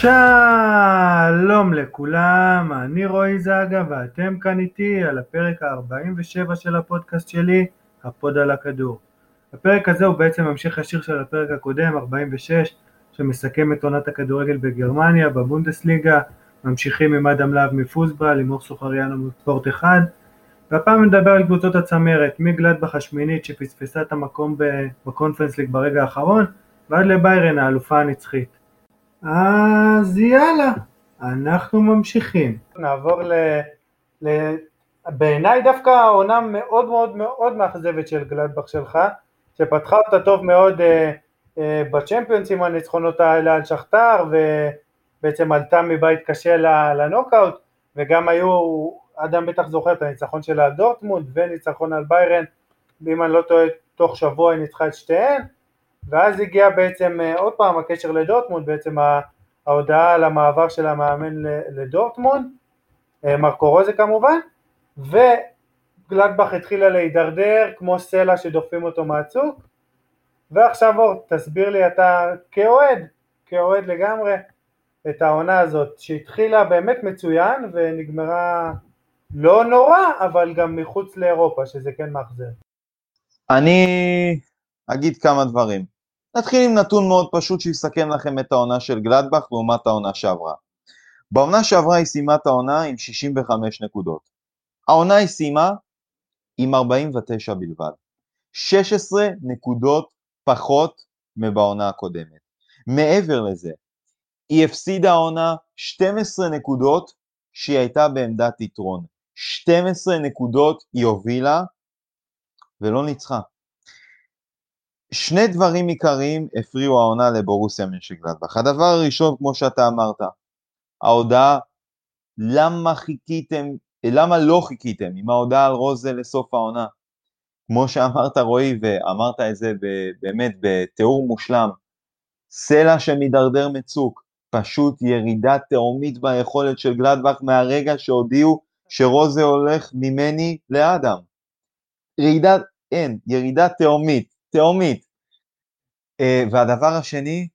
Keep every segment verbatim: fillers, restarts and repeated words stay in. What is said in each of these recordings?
שלום לכולם, אני רועי זגה ואתם כאן איתי על הפרק ה-ארבעים ושבע של הפודקאסט שלי, הפוד על הכדור. הפרק הזה הוא בעצם המשך השיר של הפרק הקודם, ארבעים ושש, שמסכם את עונת הכדורגל בגרמניה, בבונדסליגה, ממשיכים עם אדם להב מפוסבל, עם אור סוכריאנו מספורט אחד, והפעם נדבר על קבוצות הצמרת, מגלדבך השמינית שפספסה את המקום בקונפרנס ליג ברגע האחרון, ועד לביירן האלופה הנצחית. אז יאללה, אנחנו ממשיכים. נעבור ל... ל... בעיניי דווקא העונה מאוד מאוד מאוד מאכזבת של גלדבך שלך, שפתחה אותה טוב מאוד אה, אה, בצ'מפיונס עם הניצחונות האלה על שכתר, ובעצם עלתה מבית קשה לנוקאוט, וגם היו, אדם בטח זוכר את הניצחון שלה על דורטמונד, וניצחון על ביירן, ואם אני לא טועה, תוך שבוע היא ניצחה את שתיהן, ואז הגיע בעצם עוד פעם הקשר לדורטמונד, בעצם ההודעה על המעבר של המאמן לדורטמונד, מרקו רוזה כמובן, וגלדבך התחילה להידרדר כמו סלע שדוחפים אותו מהצוק, ועכשיו אור, תסביר לי אתה כאוהד, כאוהד לגמרי, את העונה הזאת שהתחילה באמת מצוין ונגמרה לא נורא, אבל גם מחוץ לאירופה, שזה כן מאכזב. אני... אגיד כמה דברים. נתחיל עם נתון מאוד פשוט שיסכם לכם את העונה של גלדבך לעומת העונה שעברה. בעונה שעברה היא סיימה את העונה עם שישים וחמש נקודות. העונה היא סיימה עם ארבעים ותשע בלבד. שש עשרה נקודות פחות מבעונה הקודמת. מעבר לזה, היא הפסידה העונה שתים עשרה נקודות שהיא הייתה בעמדת יתרון. שתים עשרה נקודות היא הובילה ולא ניצחה. שני דברים עיקריים הפריעו העונה לבורוסיה מנשנגלדבך. הדבר הראשון, כמו שאתה אמרת, ההודעה, למה חיכיתם, למה לא חיכיתם עם ההודעה על רוזה לסוף העונה? כמו שאמרת רועי, ואמרת את זה באמת בתיאור מושלם, סלע שמדרדר מצוק, פשוט ירידה תאומית ביכולת של גלדבך מהרגע שהודיעו שרוזה הולך ממני לאדם. ירידה, אין, ירידה תאומית. תאומית. והדבר השני,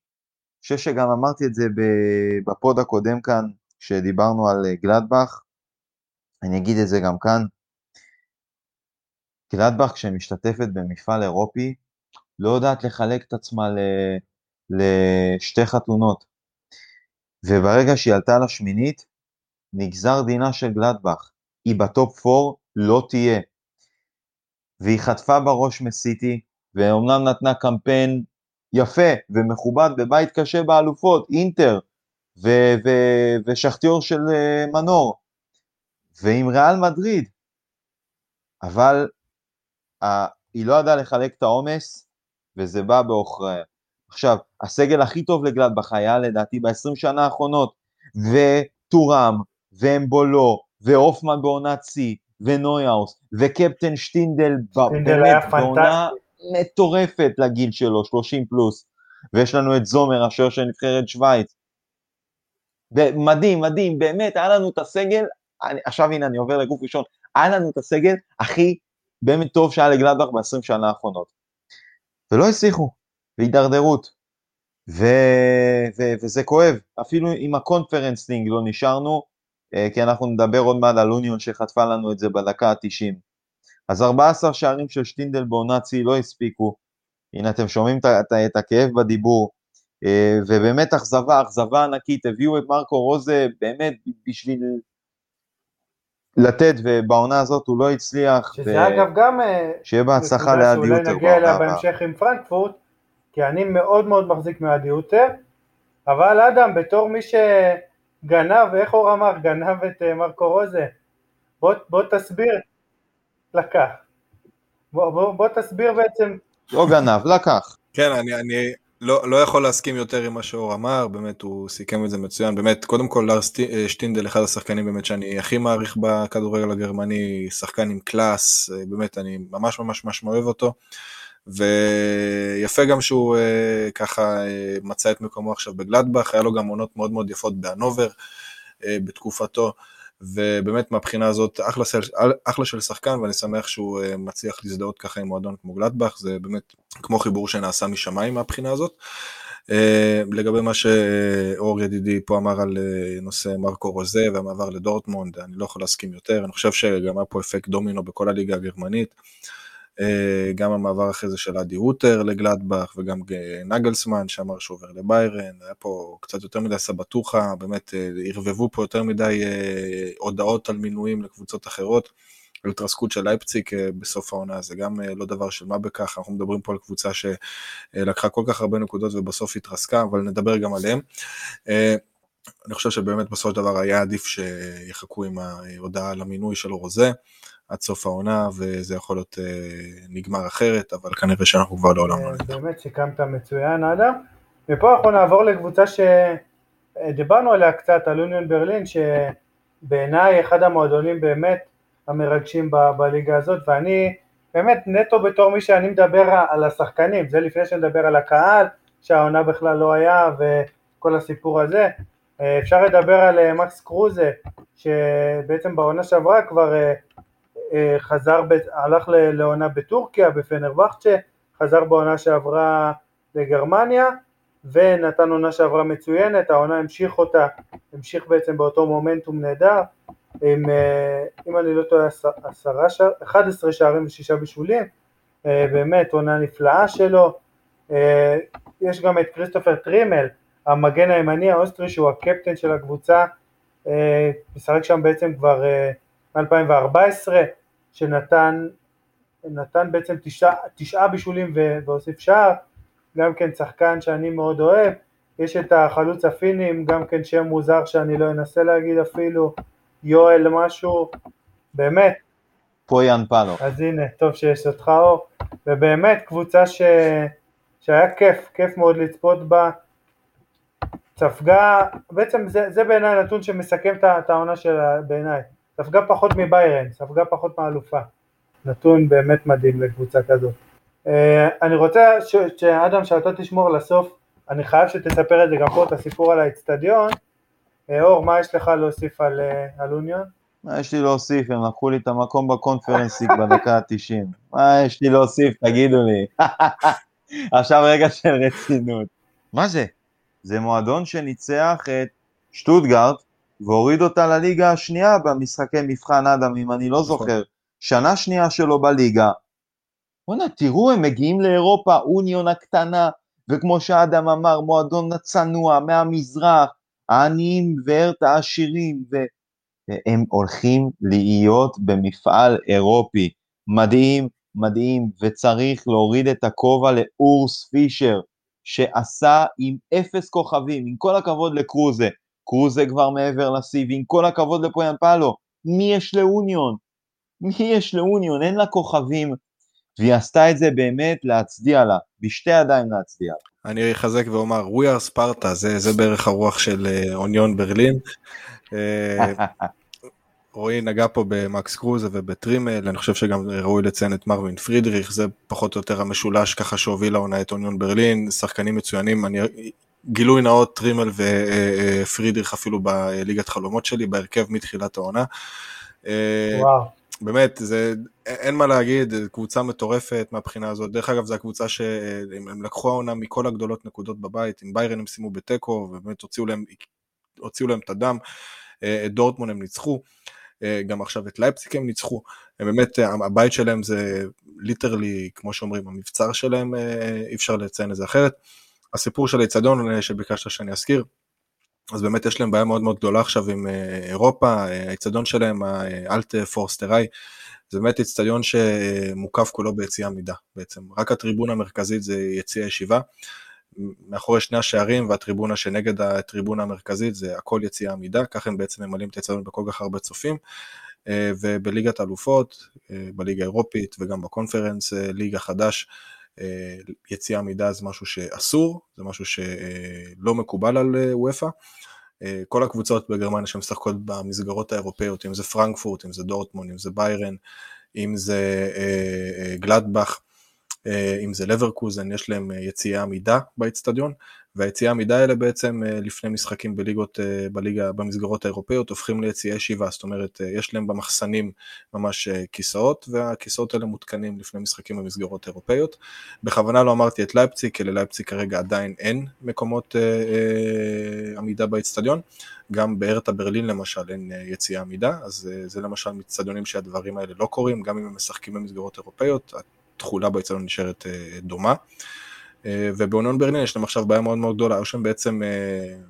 ששגם אמרתי את זה בפוד הקודם כאן, שדיברנו על גלדבך, אני אגיד את זה גם כאן, גלדבך כשמשתתפת במפעל אירופי, לא יודעת לחלק את עצמה לשתי חתונות, וברגע שהיא עלתה לשמינית, נגזר דינה של גלדבך, היא בטופ ארבע לא תהיה, והיא חטפה בראש מסיטי, ואומנם נתנה קמפיין יפה ומכובד בבית קשה באלופות, אינטר ו- ו- ושחטיור של מנור, ועם ריאל מדריד, אבל ה- היא לא ידעה לחלק את העומס, וזה בא באוכריה. עכשיו, הסגל הכי טוב לגלדבך היה לדעתי ב-עשרים שנה האחרונות, וטורם, ואמבולו, ואופמן בעונצי, ונויאוס, וקפטן שטינדל, שטינדל באמת בעונה... מטורפת לגיל שלו, שלושים פלוס, ויש לנו את זומר, השוער של נבחרת שוויץ, מדהים, מדהים, באמת, היה לנו את הסגל, אני, עכשיו הנה אני עובר לגוף ראשון, היה לנו את הסגל הכי באמת טוב שהיה לגלדבך ב-עשרים שנה האחרונות, ולא הצליחו, והידרדרות, ו, ו, וזה כואב, אפילו עם הקונפרנסינג לא נשארנו, כי אנחנו נדבר עוד מעט על אוניון שחטפה לנו את זה בדקה ה-תשעים, אז ארבעה עשר שערים של שטינדל בעונצי לא הספיקו, הנה אתם שומעים את, את, את הכאב בדיבור, ובאמת אכזבה, אכזבה ענקית, הביאו את מרקו רוזה באמת בשביל לתת, ובעונה הזאת הוא לא הצליח, שזה ו... אגב גם, שיהיה בהצלחה לאדי הוטר, שאולי נגיע אליה בהמשך עם פרנקפורט, כי אני מאוד מאוד מחזיק מאדי הוטר, אבל אדם בתור מי שגנב, איך הוא אמר, גנב את מרקו רוזה, בוא, בוא תסביר, לקח. בוא, בוא, בוא תסביר בעצם. לא גנב, לקח. כן, אני, אני לא, לא יכול להסכים יותר עם מה שאור אמר, באמת הוא סיכם את זה מצוין, באמת, קודם כל לארס שטינדל, אחד השחקנים באמת שאני הכי מעריך בכדורגל הגרמני, שחקן עם קלאס, באמת אני ממש ממש ממש אוהב אותו, ויפה גם שהוא ככה מצא את מקומו עכשיו בגלדבך, היה לו גם עונות מאוד מאוד יפות בהנובר, בתקופתו, ובאמת מהבחינה הזאת אחלה של, אחלה של שחקן, ואני שמח שהוא מצליח להזדהות ככה עם מועדון כמו גלדבך, זה באמת כמו חיבור שנעשה משמיים מהבחינה הזאת, לגבי מה שאור ידידי פה אמר על נושא מארקו רוזה והמעבר לדורטמונד, אני לא יכול להסכים יותר, אני חושב שגם היה פה אפקט דומינו בכל הליגה הגרמנית, גם המעבר אחרי זה של אדי הוטר לגלדבך, וגם נגלסמן שאמר שעובר לביירן, היה פה קצת יותר מדי סבטוחה, באמת הרבבו פה יותר מדי הודעות על מינויים לקבוצות אחרות, התרסקות של לייפציג בסוף העונה, זה גם לא דבר של מה בכך, אנחנו מדברים פה על קבוצה שלקחה כל כך הרבה נקודות ובסוף התרסקה, אבל נדבר גם עליהם. אני חושב שבאמת בסוף דבר היה עדיף שיחכו עם ההודעה על המינוי של רוזה, עד סוף העונה, וזה יכול להיות נגמר אחרת, אבל כנראה שאנחנו כבר לעולם לא נדע. באמת שקמת מצוין, אדם. מפה אנחנו נעבור לקבוצה שדיברנו עליה קצת, על יוניון ברלין, שבעיניי אחד המועדונים באמת המרגשים בליגה הזאת, ואני באמת נטו בתור מי שאני מדבר על השחקנים, זה לפני שנדבר על הקהל, שהעונה בכלל לא היה, וכל הסיפור הזה. אפשר לדבר על מקס קרוזה, שבעצם בעונה שעברה כבר חזר, הלך לעונה בטורקיה, בפנרבחצ'ה, חזר בעונה שעברה לגרמניה, ונתן עונה שעברה מצוינת, העונה המשיך אותה, המשיך בעצם באותו מומנטום נהדר, עם, אם אני לא טועה, אחד עשר שערים ושישה בישולים, באמת עונה נפלאה שלו. יש גם את קריסטופר טרימל, המגן הימני האוסטרי, שהוא הקפטן של הקבוצה, משחק שם בעצם כבר אלפיים וארבע עשרה, שנתן נתן בעצם תשע, תשעה בישולים והוסיף שער, גם כן שחקן שאני מאוד אוהב. יש את החלוץ הפינים, גם כן שם מוזר שאני לא אנסה להגיד אפילו, יואל משהו, באמת. פויאן פאנו. אז הנה, טוב שיש אותך אור, ובאמת קבוצה ש... שהיה כיף, כיף מאוד לצפות בה, צפגה, בעצם זה, זה בעיניי נתון שמסכם את העונה שלה בעיניי, ספגה פחות מביירן, ספגה פחות מאלופה. נתון באמת מדהים לקבוצה כזאת. אני רוצה ש, שאדם, שאתה תשמור לסוף, אני חייב שתספר את זה גם פה, את הסיפור על האצטדיון. אור, מה יש לך להוסיף על, על אוניון? מה יש לי להוסיף? הם לקחו לי את המקום בקונפרנסיק בדקה ה-תשעים. מה יש לי להוסיף? תגידו לי. עכשיו רגע של רצינות. מה זה? זה מועדון שניצח את שטוטגרט, והוריד אותה לליגה השנייה במשחקי מבחן, אדם, אם אני לא זוכר, שנה שנייה שלו בליגה. בוא'נה, תראו, הם מגיעים לאירופה, אוניון הקטנה, וכמו שאדם אמר, מועדון הצנוע מהמזרח, העניים ואת העשירים, והם הולכים להיות במפעל אירופי. מדהים, מדהים, וצריך להוריד את הכובע לאורס פישר, שעשה עם אפס כוכבים, עם כל הכבוד לקרוזה, קרוזה כבר מעבר לסיב, עם כל הכבוד לפויאן פאלו, מי יש לאוניון? מי יש לאוניון? אין לה כוכבים, והיא עשתה את זה באמת להצדיע לה, בשתי ידיים להצדיע לה. אני אחזק ואומר, We are Sparta, זה, זה בערך הרוח של אוניון ברלין. רועי נגע פה במקס קרוזה ובטרימל, אני חושב שגם ראוי לציין את מרווין פרידריך, זה פחות או יותר המשולש ככה שהוביל לעונה את אוניון ברלין, שחקנים מצוינים, אני... גילוי נאות, טרימל ופרידריך אפילו בליגת חלומות שלי, בהרכב מתחילת העונה. וואו. באמת, זה, אין מה להגיד, קבוצה מטורפת מהבחינה הזאת. דרך אגב, זו הקבוצה שהם לקחו העונה מכל הגדולות נקודות בבית, עם ביירן הם שימו בטקו, ובאמת הוציאו להם, הוציאו להם את הדם, את דורטמונד הם ניצחו, גם עכשיו את לייפציג הם ניצחו, הם באמת, הבית שלהם זה ליטרלי, כמו שאומרים, המבצר שלהם, אי אפשר לציין את זה אחרת. הסיפור של היצדון שביקשת שאני אזכיר, אז באמת יש להם בעיה מאוד מאוד גדולה עכשיו עם אירופה, היצדון שלהם, האלט פורסטריי, זה באמת היצדון שמוקף כולו ביציאה מידה, בעצם רק הטריבונה המרכזית זה יציאה ישיבה, מאחורי שני השערים והטריבונה שנגד הטריבונה המרכזית זה הכל יציאה מידה, כך הם בעצם ממלאים את היצדון בכל כך הרבה צופים, ובליגת אלופות, בליגה האירופית וגם בקונפרנס, ליגה חדש, יציאה מידע זה משהו שאסור, זה משהו שלא מקובל על וופא, כל הקבוצות בגרמניה שמשחקות במסגרות האירופאיות, אם זה פרנקפורט, אם זה דורטמונד, אם זה ביירן, אם זה גלדבך, אם זה לברקוזן, יש להם יציאה מידע באצטדיון, והיציאה מידה האלה בעצם לפני משחקים בליגות, בליגה, במסגרות האירופאיות, הופכים ליציאי שיבה, זאת אומרת, יש להם במחסנים ממש כיסאות, והכיסאות האלה מותקנים לפני משחקים במסגרות האירופאיות. בכוונה לא אמרתי את לייפציג, כי ללייפציג כרגע עדיין אין מקומות עמידה באצטדיון, גם בארטה ברלין למשל אין יציאה עמידה, אז זה למשל מצטדיונים שהדברים האלה לא קורים, גם אם הם משחקים במסגרות אירופאיות, התחולה באצטדיון נשארת דומה. ובעונון ברלין יש להם עכשיו בעיה מאוד מאוד גדולה, יש להם בעצם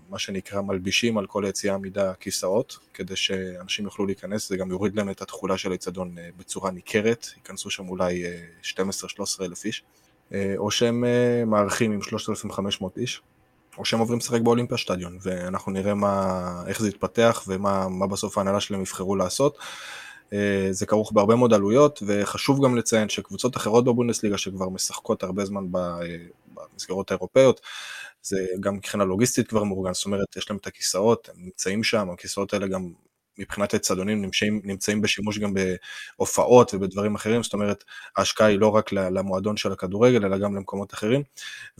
מה שנקרא מלבישים על כל היציאה עמידה כיסאות, כדי שאנשים יוכלו להיכנס, זה גם יוריד להם את התחולה של האצטדיון בצורה ניכרת, ייכנסו שם אולי שתים עשרה שלוש עשרה אלף איש, או שהם מערכים עם שלושת אלפים וחמש מאות איש, או שהם עוברים לשחק באולימפיה שטדיון, ואנחנו נראה מה, איך זה יתפתח ומה מה בסוף ההנהלה שלהם יבחרו לעשות. זה כרוך בהרבה מאוד עלויות, וחשוב גם לציין שקבוצות אחרות בבונדסליגה שכבר משחקות הרבה זמן במסגרות האירופאיות, זה גם מבחינה לוגיסטית כבר מאורגן, זאת אומרת, יש להם את הכיסאות, הם נמצאים שם, הכיסאות האלה גם מבחינת הצדונים נמצאים, נמצאים בשימוש גם בהופעות ובדברים אחרים, זאת אומרת, ההשקעה היא לא רק למועדון של הכדורגל, אלא גם למקומות אחרים,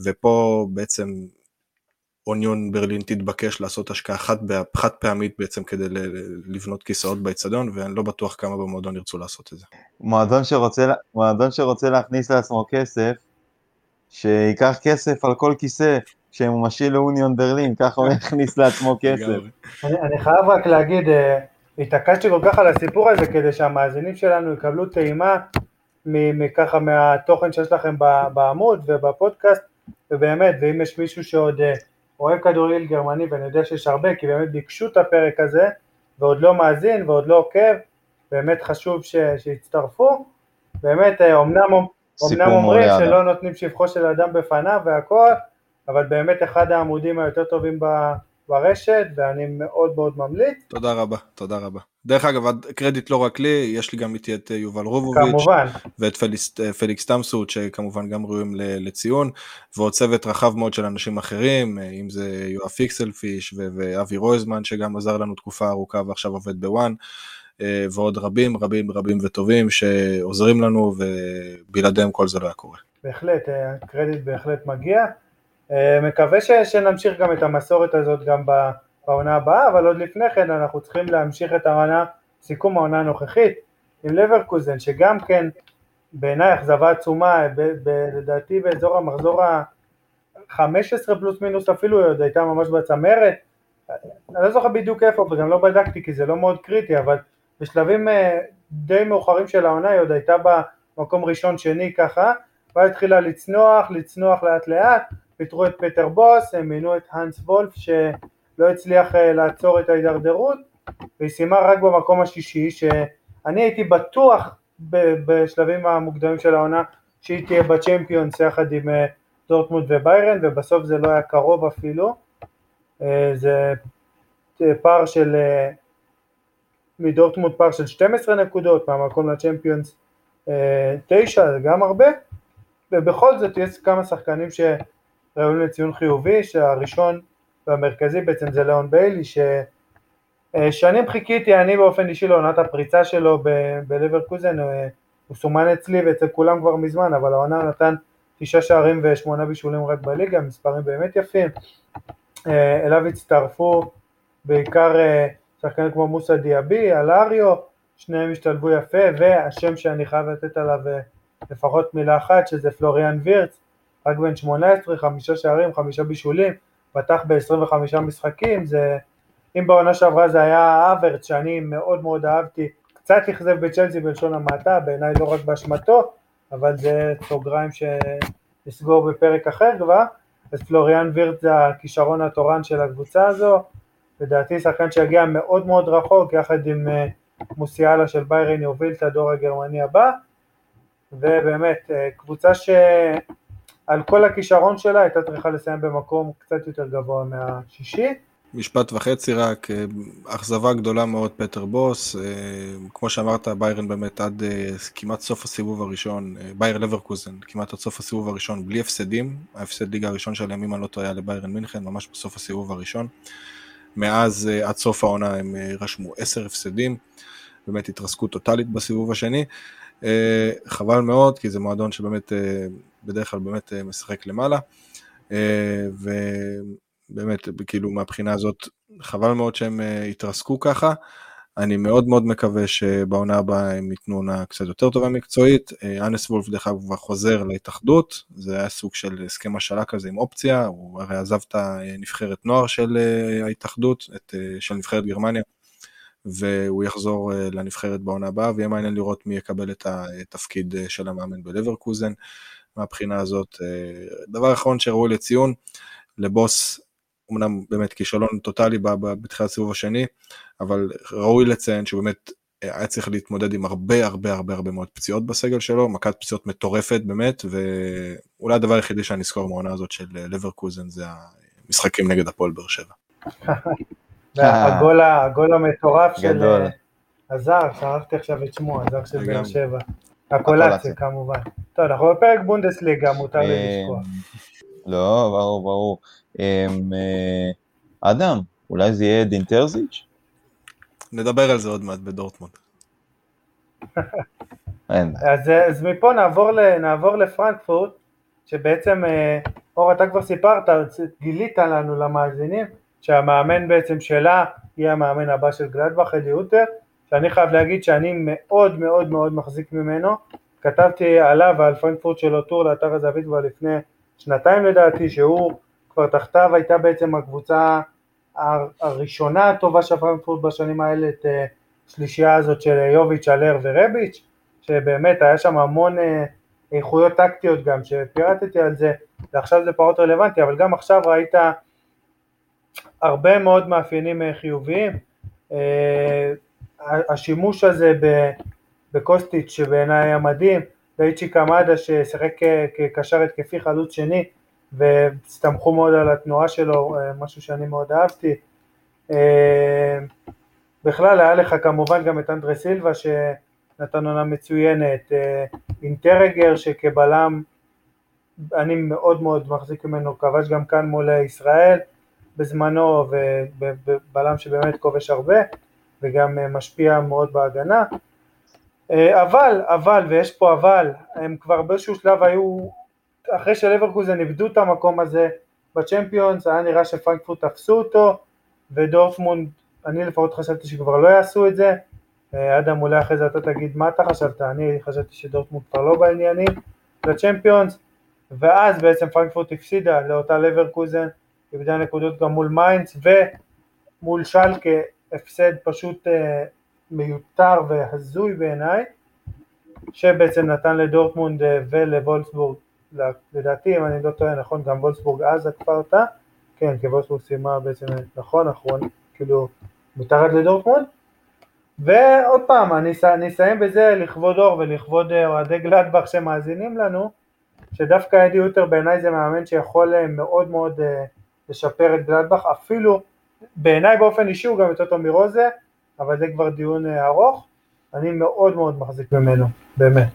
ופה בעצם אוניון ברלין תתבקש לעשות השקעה חד, חד פעמית בעצם כדי לבנות כיסאות באצטדיון, ואני לא בטוח כמה במועדון ירצו לעשות את זה. מועדון שרוצה, מועדון שרוצה להכניס לעצמו כסף, שיקח כסף על כל כיסא, שהוא משאיל לאוניון ברלין, ככה הוא יכניס לעצמו כסף. אני, אני חייב רק להגיד, התעקשתי כל כך על הסיפור הזה, כדי שהמאזינים שלנו יקבלו טעימה, מככה מהתוכן שיש לכם בעמוד ובפודקאסט, ובאמת, ואם יש מישהו שעוד אוהב כדורגל גרמני, ואני יודע שיש הרבה, כי באמת ביקשו את הפרק הזה, ועוד לא מאזין, ועוד לא עוקב, באמת חשוב ש... שיצטרפו, באמת, אומנם, אומנם אומרים שלא נותנים שבחו של אדם בפניו והכל, אבל באמת אחד העמודים היותר טובים ברשת, ואני מאוד מאוד ממליץ. תודה רבה, תודה רבה. דרך אגב, קרדיט לא רק לי, יש לי גם איתי את יובל רובוביץ' כמובן. ואת פליקס, פליקס טמסוט, שכמובן גם ראויים לציון, ועוד צוות רחב מאוד של אנשים אחרים, אם זה יואפיקס אלפיש, ואבי רויזמן, שגם עזר לנו תקופה ארוכה, ועכשיו עובד בוואן, ועוד רבים, רבים, רבים וטובים, שעוזרים לנו, ובלעדיהם כל זה לא קורה. בהחלט, הקרדיט בהחלט מגיע, מקווה ש, שנמשיך גם את המסורת הזאת גם ב... העונה הבאה, אבל עוד לפני כן אנחנו צריכים להמשיך את העונה, סיכום העונה הנוכחית עם לברקוזן, שגם כן בעיניי אכזבה עצומה, לדעתי באזור המחזור ה-חמש עשרה פלוס מינוס אפילו, היא עוד הייתה ממש בצמרת, אני לא זוכר בדיוק איפה, וגם לא בדקתי כי זה לא מאוד קריטי, אבל בשלבים די מאוחרים של העונה היא עוד הייתה במקום ראשון שני ככה, והיא התחילה לצנוח, לצנוח לאט לאט, פיטרו את פטר בוס, הם מינו את הנס וולט, ש... לא הצליח לעצור את ההידרדרות, והיא סיימה רק במקום השישי, שאני הייתי בטוח בשלבים המוקדמים של העונה, שהיא תהיה בצ'מפיונס יחד עם דורטמונד וביירן, ובסוף זה לא היה קרוב אפילו, זה פער של, מדורטמונד פער של שתים עשרה נקודות, מהמקום לצ'מפיונס תשע, זה גם הרבה, ובכל זאת יש כמה שחקנים שראויים לציון חיובי, שהראשון, והמרכזי בעצם זה לאון ביילי, ששנים חיכיתי, אני באופן אישי לעונת הפריצה שלו בלברקוזן, הוא סומן אצלי ואצל כולם כבר מזמן, אבל העונה נתן תשעה שערים ושמונה בישולים רק בליגה, מספרים באמת יפים, אליו הצטרפו בעיקר שחקנים כמו מוסה דיאבי, אלאריו, שניהם השתלבו יפה, והשם שאני חייב לתת עליו לפחות מילה אחת, שזה פלוריאן וירץ, רק בן שמונה עשרה, חמישה שערים, חמישה בישולים, פתח ב-עשרים וחמישה משחקים, זה, אם בעונה שעברה זה היה אברט, שאני מאוד מאוד אהבתי, קצת יחזב בצ'לסי בלשון המעטה, בעיניי לא רק באשמתו, אבל זה סוגריים שנסגור בפרק אחר כבר, אז פלוריאן וירט זה הכישרון התורן של הקבוצה הזו, לדעתי שחקן שהגיע מאוד מאוד רחוק, יחד עם מוסיאלה של ביירן יוביל את הדור הגרמני הבא, ובאמת קבוצה ש... על כל הכישרון שלה הייתה צריכה לסיים במקום קצת יותר גבוה מהשישי. משפט וחצי רק, אכזבה גדולה מאוד פטר בוס, כמו שאמרת ביירן באמת עד כמעט סוף הסיבוב הראשון, בייר לברקוזן כמעט עד סוף הסיבוב הראשון בלי הפסדים, ההפסד ליגה הראשון של הימים הלא טועה לביירן מינכן ממש בסוף הסיבוב הראשון, מאז עד סוף העונה הם רשמו עשר הפסדים, באמת התרסקות טוטלית בסיבוב השני, חבל מאוד כי זה מועדון שבאמת בדרך כלל באמת משחק למעלה, ובאמת, כאילו, מהבחינה הזאת, חבל מאוד שהם התרסקו ככה, אני מאוד מאוד מקווה שבעונה הבאה הם ייתנו עונה קצת יותר טובה מקצועית, אנס וולט דרך אגב חוזר להתאחדות, זה היה סוג של הסכם השאלה כזה עם אופציה, הוא הרי עזב את הנבחרת נוער של ההתאחדות, את, של נבחרת גרמניה, והוא יחזור לנבחרת בעונה הבאה, ויהיה מעניין לראות מי יקבל את התפקיד של המאמן בלברקוזן, מהבחינה הזאת. דבר אחרון שראוי לציון, לבוס, אמנם באמת כישלון טוטלי בתחילת הסיבוב השני, אבל ראוי לציין שהוא באמת היה צריך להתמודד עם הרבה הרבה הרבה הרבה מאוד פציעות בסגל שלו, מכת פציעות מטורפת באמת, ואולי הדבר היחידי שאני אזכור מהעונה הזאת של לברקוזן, זה המשחקים נגד הפועל באר שבע. הגול המטורף של עזר, שכחתי עכשיו את שמו, עזר של באר שבע. הקולציה כמובן. טוב, אנחנו בפרק בונדסליגה, מותר לשכוח. לא, ברור, ברור. אדם, אולי זה יהיה עדן טרזיץ'? נדבר על זה עוד מעט בדורטמונד. אז מפה נעבור לפרנקפורט, שבעצם, אור, אתה כבר סיפרת, גילית לנו למאזינים, שהמאמן בעצם שלה יהיה המאמן הבא של גלדבך, אדי הוטר, שאני חייב להגיד שאני מאוד מאוד מאוד מחזיק ממנו, כתבתי עליו ועל פרנקפורט שלו טור לאתר הזווית כבר לפני שנתיים לדעתי, שהוא כבר תחתיו הייתה בעצם הקבוצה הראשונה הטובה של פרנקפורט בשנים האלה, את השלישייה הזאת של יוביץ', אלר ורביץ', שבאמת היה שם המון איכויות טקטיות גם, שפירטתי על זה, ועכשיו זה פחות רלוונטי, אבל גם עכשיו ראית הרבה מאוד מאפיינים חיוביים, השימוש הזה בקוסטיץ שבעיניי המדהים, דייצ'י קמדה ששיחק כקשר התקפי חלוץ שני, והסתמכו מאוד על התנועה שלו, משהו שאני מאוד אהבתי, בכלל היה לך כמובן גם את אנדרה סילבה שנתן עונה מצוינת, אינטרגר שכבלם אני מאוד מאוד מחזיק ממנו, כבש גם כאן מול ישראל בזמנו, ובלם שבאמת כובש הרבה, וגם משפיע מאוד בהגנה, אבל, אבל, ויש פה אבל, הם כבר באיזשהו שלב היו, אחרי שלברקוזן איבדו את המקום הזה בצ'מפיונס, היה נראה שפרנקפורט תפסו אותו, ודורטמונד, אני לפחות חשבתי שכבר לא יעשו את זה, אדם אולי אחרי זה אתה תגיד מה אתה חשבת, אני חשבתי שדורטמונד כבר לא בעניינים לצ'מפיונס, ואז בעצם פרנקפורט הפסידה לאותה לברקוזן, איבדה נקודות גם מול מיינץ ומול שלקה, הפסד פשוט מיותר והזוי בעיניי, שבעצם נתן לדורטמונד ולוולסבורג, לדעתי, אם אני לא טועה, נכון, גם וולסבורג אז הכפרתה, כן, כי וולסבורג סיימה בעצם, נכון, נכון, כאילו, מתחת לדורטמונד, ועוד פעם, אני אסיים בזה לכבוד אור ולכבוד אוהדי גלדבך שמאזינים לנו, שדווקא אדי הוטר בעיניי זה מאמן שיכול מאוד מאוד לשפר את גלדבך, אפילו בעיניי באופן אישי הוא גם יותר טוב מרוזה, אבל זה כבר דיון ארוך, אני מאוד מאוד מחזיק ממנו, באמת.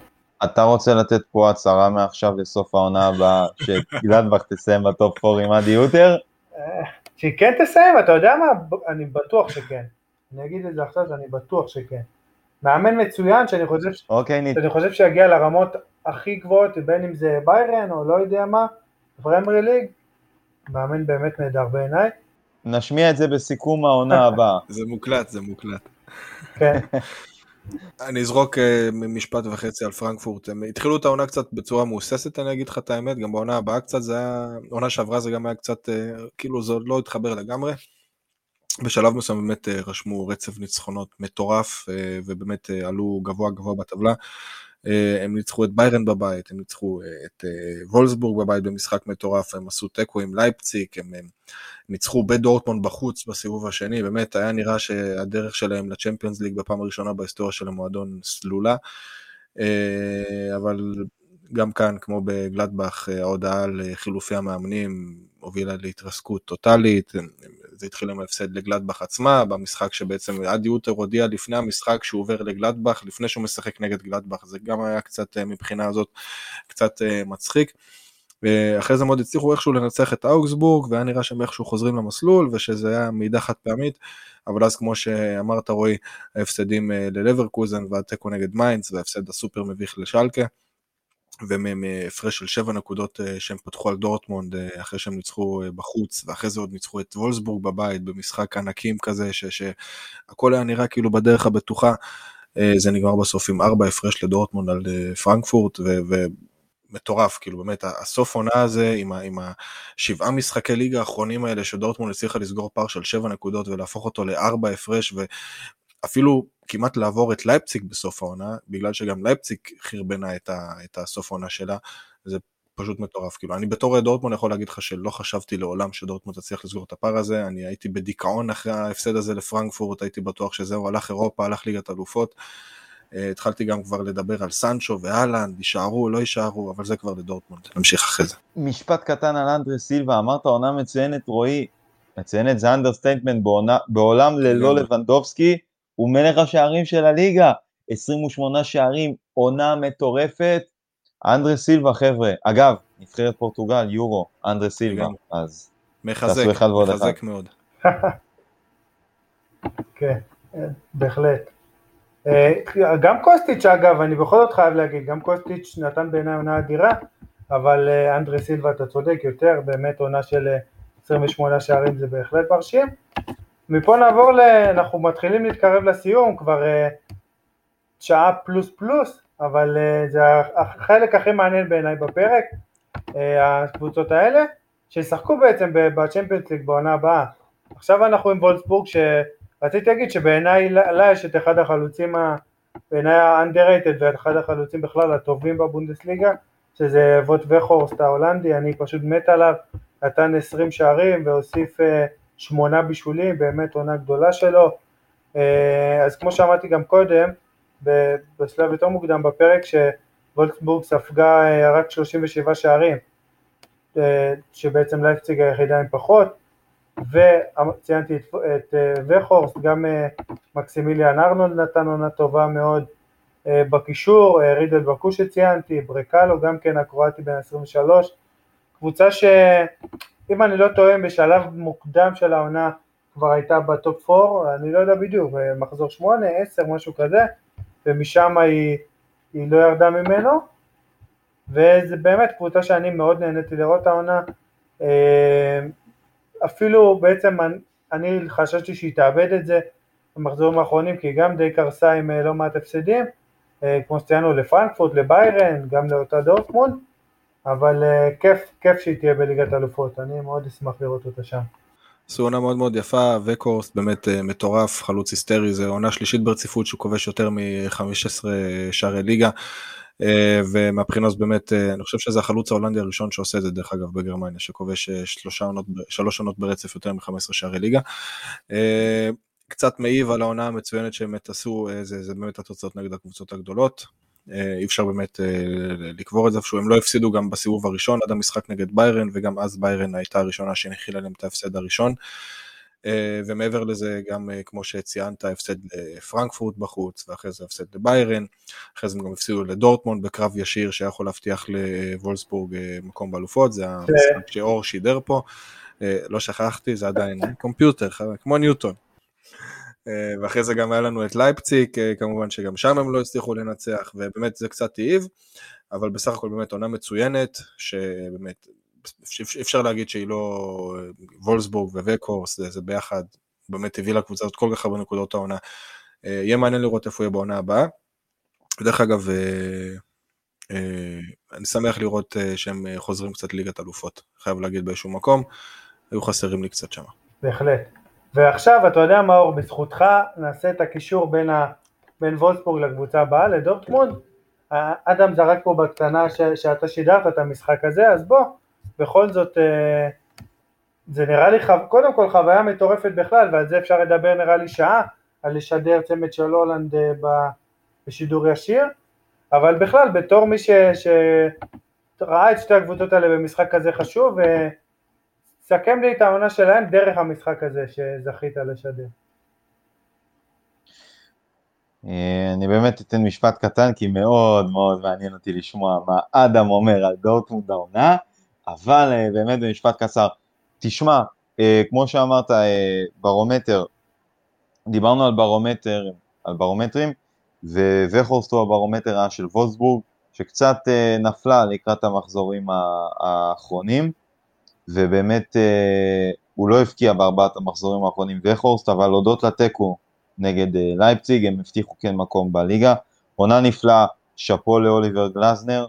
אתה רוצה לתת פה הצהרה מעכשיו לסוף העונה הבאה, שגלדבך תסיים בטופ ארבע עם עדי הוטר? שכן תסיים, אתה יודע מה? אני בטוח שכן. אני אגיד את זה עכשיו, אני בטוח שכן. מאמן מצוין, שאני חושב, אוקיי, שאני חושב שיגיע לרמות הכי גבוהות, בין אם זה ביירן או לא יודע מה, פרמייר ליג, מאמן באמת נהדר בעיניי, נשמיע את זה בסיכום העונה הבאה. זה מוקלט, זה מוקלט. כן. אני אזרוק משפט וחצי על פרנקפורט. הם התחילו את העונה קצת בצורה מאוססת, אני אגיד לך את האמת, גם בעונה הבאה קצת, זה היה, עונה שעברה זה גם היה קצת, כאילו זה לא התחבר לגמרי. בשלב מסוים באמת רשמו רצף ניצחונות מטורף, ובאמת עלו גבוה גבוה בטבלה. הם ניצחו את ביירן בבית, הם ניצחו את וולסבורג בבית במשחק מטורף, הם עשו טקו עם לייפציק, הם ניצחו בדורטמונד בחוץ בסיבוב השני, באמת היה נראה שהדרך שלהם לצ'מפיונס ליג בפעם הראשונה בהיסטוריה של המועדון סלולה, אבל גם כאן כמו בגלדבך ההודעה לחילופי המאמנים הובילה להתרסקות טוטלית, זה התחיל עם ההפסד לגלדבך עצמה, במשחק שבעצם אדי הוטר הודיע לפני המשחק שהוא עובר לגלדבך, לפני שהוא משחק נגד גלדבך, זה גם היה קצת מבחינה הזאת קצת מצחיק, ואחרי זה מאוד הצליחו איכשהו לנצח את אוגסבורג, והיה נראה שהם איכשהו חוזרים למסלול, ושזה היה מידע חד פעמית, אבל אז כמו שאמרת רועי, ההפסדים ללברקוזן והטקו נגד מיינץ, וההפסד הסופר מביך לשלקה, והם הפרש של שבע נקודות שהם פתחו על דורטמונד אחרי שהם ניצחו בחוץ, ואחרי זה עוד ניצחו את וולסבורג בבית, במשחק ענקים כזה, שהכל היה נראה כאילו בדרך הבטוחה, זה נגמר בסוף עם ארבע הפרש לדורטמונד על פרנקפורט, ומטורף, כאילו באמת, הסוף עונה הזה, עם השבעה משחקי ליגה האחרונים האלה, שדורטמונד הצליחה לסגור פער של שבע נקודות, ולהפוך אותו לארבע הפרש, ואפילו כמעט לעבור את לייפציג בסוף העונה, בגלל שגם לייפציג חרבנה את, ה, את הסוף העונה שלה, זה פשוט מטורף, כאילו, אני בתור דורטמונד יכול להגיד לך שלא חשבתי לעולם שדורטמונד תצליח לסגור את הפער הזה, אני הייתי בדיכאון אחרי ההפסד הזה לפרנקפורט, הייתי בטוח שזהו, הלך אירופה, הלך ליגת אלופות, uh, התחלתי גם כבר לדבר על סנצ'ו והלנד, יישארו, לא יישארו, אבל זה כבר לדורטמונד, נמשיך אחרי זה. משפט קטן על אנדרה סילבה, אמרת עונה מציינת, רועי, מציינת, זה אנדרסטייטמנט בעולם ללא לוונדובסקי, הוא מלך השערים של הליגה, עשרים ושמונה שערים, עונה מטורפת, אנדרה סילבה חבר'ה, אגב, נבחרת פורטוגל, יורו, אנדרה סילבה, אז מחזק, מחזק מאוד. כן, בהחלט. גם קוסטיץ' אגב, אני בכל זאת חייב להגיד, גם קוסטיץ' נתן בעיניי עונה אדירה, אבל אנדרה סילבה אתה צודק יותר, באמת עונה של עשרים ושמונה שערים זה בהחלט מרשים. מפה נעבור, אנחנו מתחילים להתקרב לסיום, כבר שעה פלוס פלוס, אבל זה החלק הכי מעניין בעיניי בפרק, הקבוצות האלה, ששחקו בעצם בצ'מפיונס ליג בעונה הבאה. עכשיו אנחנו עם וולסבורג, שרציתי להגיד שבעיניי לה יש את אחד החלוצים, בעיניי ה-underrated ואחד החלוצים בכלל הטובים בבונדסליגה, שזה ווט וחורסט ההולנדי, אני פשוט מת עליו, נתן עשרים שערים והוסיף שמונה בישולים, באמת עונה גדולה שלו, אז כמו שאמרתי גם קודם, בשלב יותר מוקדם בפרק, שוולסבורג ספגה רק שלושים ושבעה שערים, שבעצם לייפציג היחידה עם פחות, וציינתי את, את וחורסט, גם מקסימיליאן ארנולד נתן עונה טובה מאוד בקישור, רידל בקוש שציינתי, ברקלו גם כן הקרואטי בן עשרים ושלוש, קבוצה ש... אם אני לא טועה, בשלב מוקדם של העונה כבר הייתה בטופ ארבע, אני לא יודע בדיוק, מחזור שמונה, עשר, משהו כזה, ומשם היא, היא לא ירדה ממנו, וזה באמת קבוצה שאני מאוד נהניתי לראות העונה, אפילו בעצם אני חששתי שהיא תאבד את זה במחזורים האחרונים, כי גם די קרסה עם לא מעט הפסדים, כמו שציינו לפרנקפורט, לביירן, גם לאותה דורטמונד, אבל כיף, כיף שהיא תהיה בליגת אלופות, אני מאוד אשמח לראות אותה שם. זו עונה מאוד מאוד יפה, וקורס באמת מטורף, חלוץ היסטרי, זו עונה שלישית ברציפות שהוא כובש יותר מ-חמש עשרה שערי ליגה, ומהבחינות באמת, אני חושב שזה החלוץ ההולנדי הראשון שעושה את זה דרך אגב בגרמניה, שכובש שלוש עונות ברצף יותר מ-חמש עשרה שערי ליגה. קצת מעיב על העונה המצוינת שהם עשו, זה, זה באמת התוצאות נגד הקבוצות הגדולות, אי אפשר באמת לקבור את זה, שהם לא הפסידו גם בסיבוב הראשון, עד המשחק נגד ביירן, וגם אז ביירן הייתה הראשונה שנחילה להם את ההפסד הראשון, ומעבר לזה גם כמו שציינת, הפסד לפרנקפורט בחוץ, ואחרי זה הפסד לביירן, אחרי זה גם הפסידו לדורטמונד בקרב ישיר, שהיה יכול להבטיח לוולסבורג מקום באלופות, זה המשחק שאור שידר פה, לא שכחתי, זה עדיין קומפיוטר, כמו ניוטון. ואחרי זה גם היה לנו את לייפציק, כמובן שגם שם הם לא הצליחו לנצח, ובאמת זה קצת תאיב, אבל בסך הכל באמת עונה מצוינת, שבאמת אפשר להגיד שהיא לא וולסבורג וווקורס, זה ביחד, באמת הביא לקבוצה הזאת כל כך הרבה נקודות העונה, יהיה מעניין לראות איפה יהיה בעונה הבאה, ודרך אגב, אני שמח לראות שהם חוזרים קצת ליגת אלופות, חייב להגיד באיזשהו מקום, היו חסרים לי קצת שם. בהחלט. ועכשיו, אתה יודע מה אור, בזכותך נעשה את הקישור בין, ה... בין וולסבורג לקבוצה הבאה, לדורטמונד, אדם זרק פה בקטנה ש... שאתה שידרת את המשחק הזה, אז בוא, בכל זאת, זה נראה לי, חו... קודם כל חוויה מטורפת בכלל, ועל זה אפשר לדבר נראה לי שעה, על לשדר צמד של הולנד ב... בשידור ישיר, אבל בכלל, בתור מי ש... שראה את שתי הקבוצות האלה במשחק כזה חשוב, ו... תסכם לי את העונה שלהם דרך המשחק הזה שזכית לשדר. אני באמת אתן משפט קטן, כי מאוד מאוד מעניין אותי לשמוע מה אדם אומר על דורטמונד העונה, אבל באמת במשפט קצר, תשמע, כמו שאמרת, ברומטר, דיברנו על ברומטרים, וחורסטו הברומטר של וולסבורג, שקצת נפלה לקראת המחזורים האחרונים, ובאמת הוא לא הפקיע בארבעת המחזורים האחרונים וחורסט, אבל הודות לתיקו נגד לייפציג, הם הבטיחו כן מקום בליגה, עונה נפלאה, שפו לאוליבר גלזנר,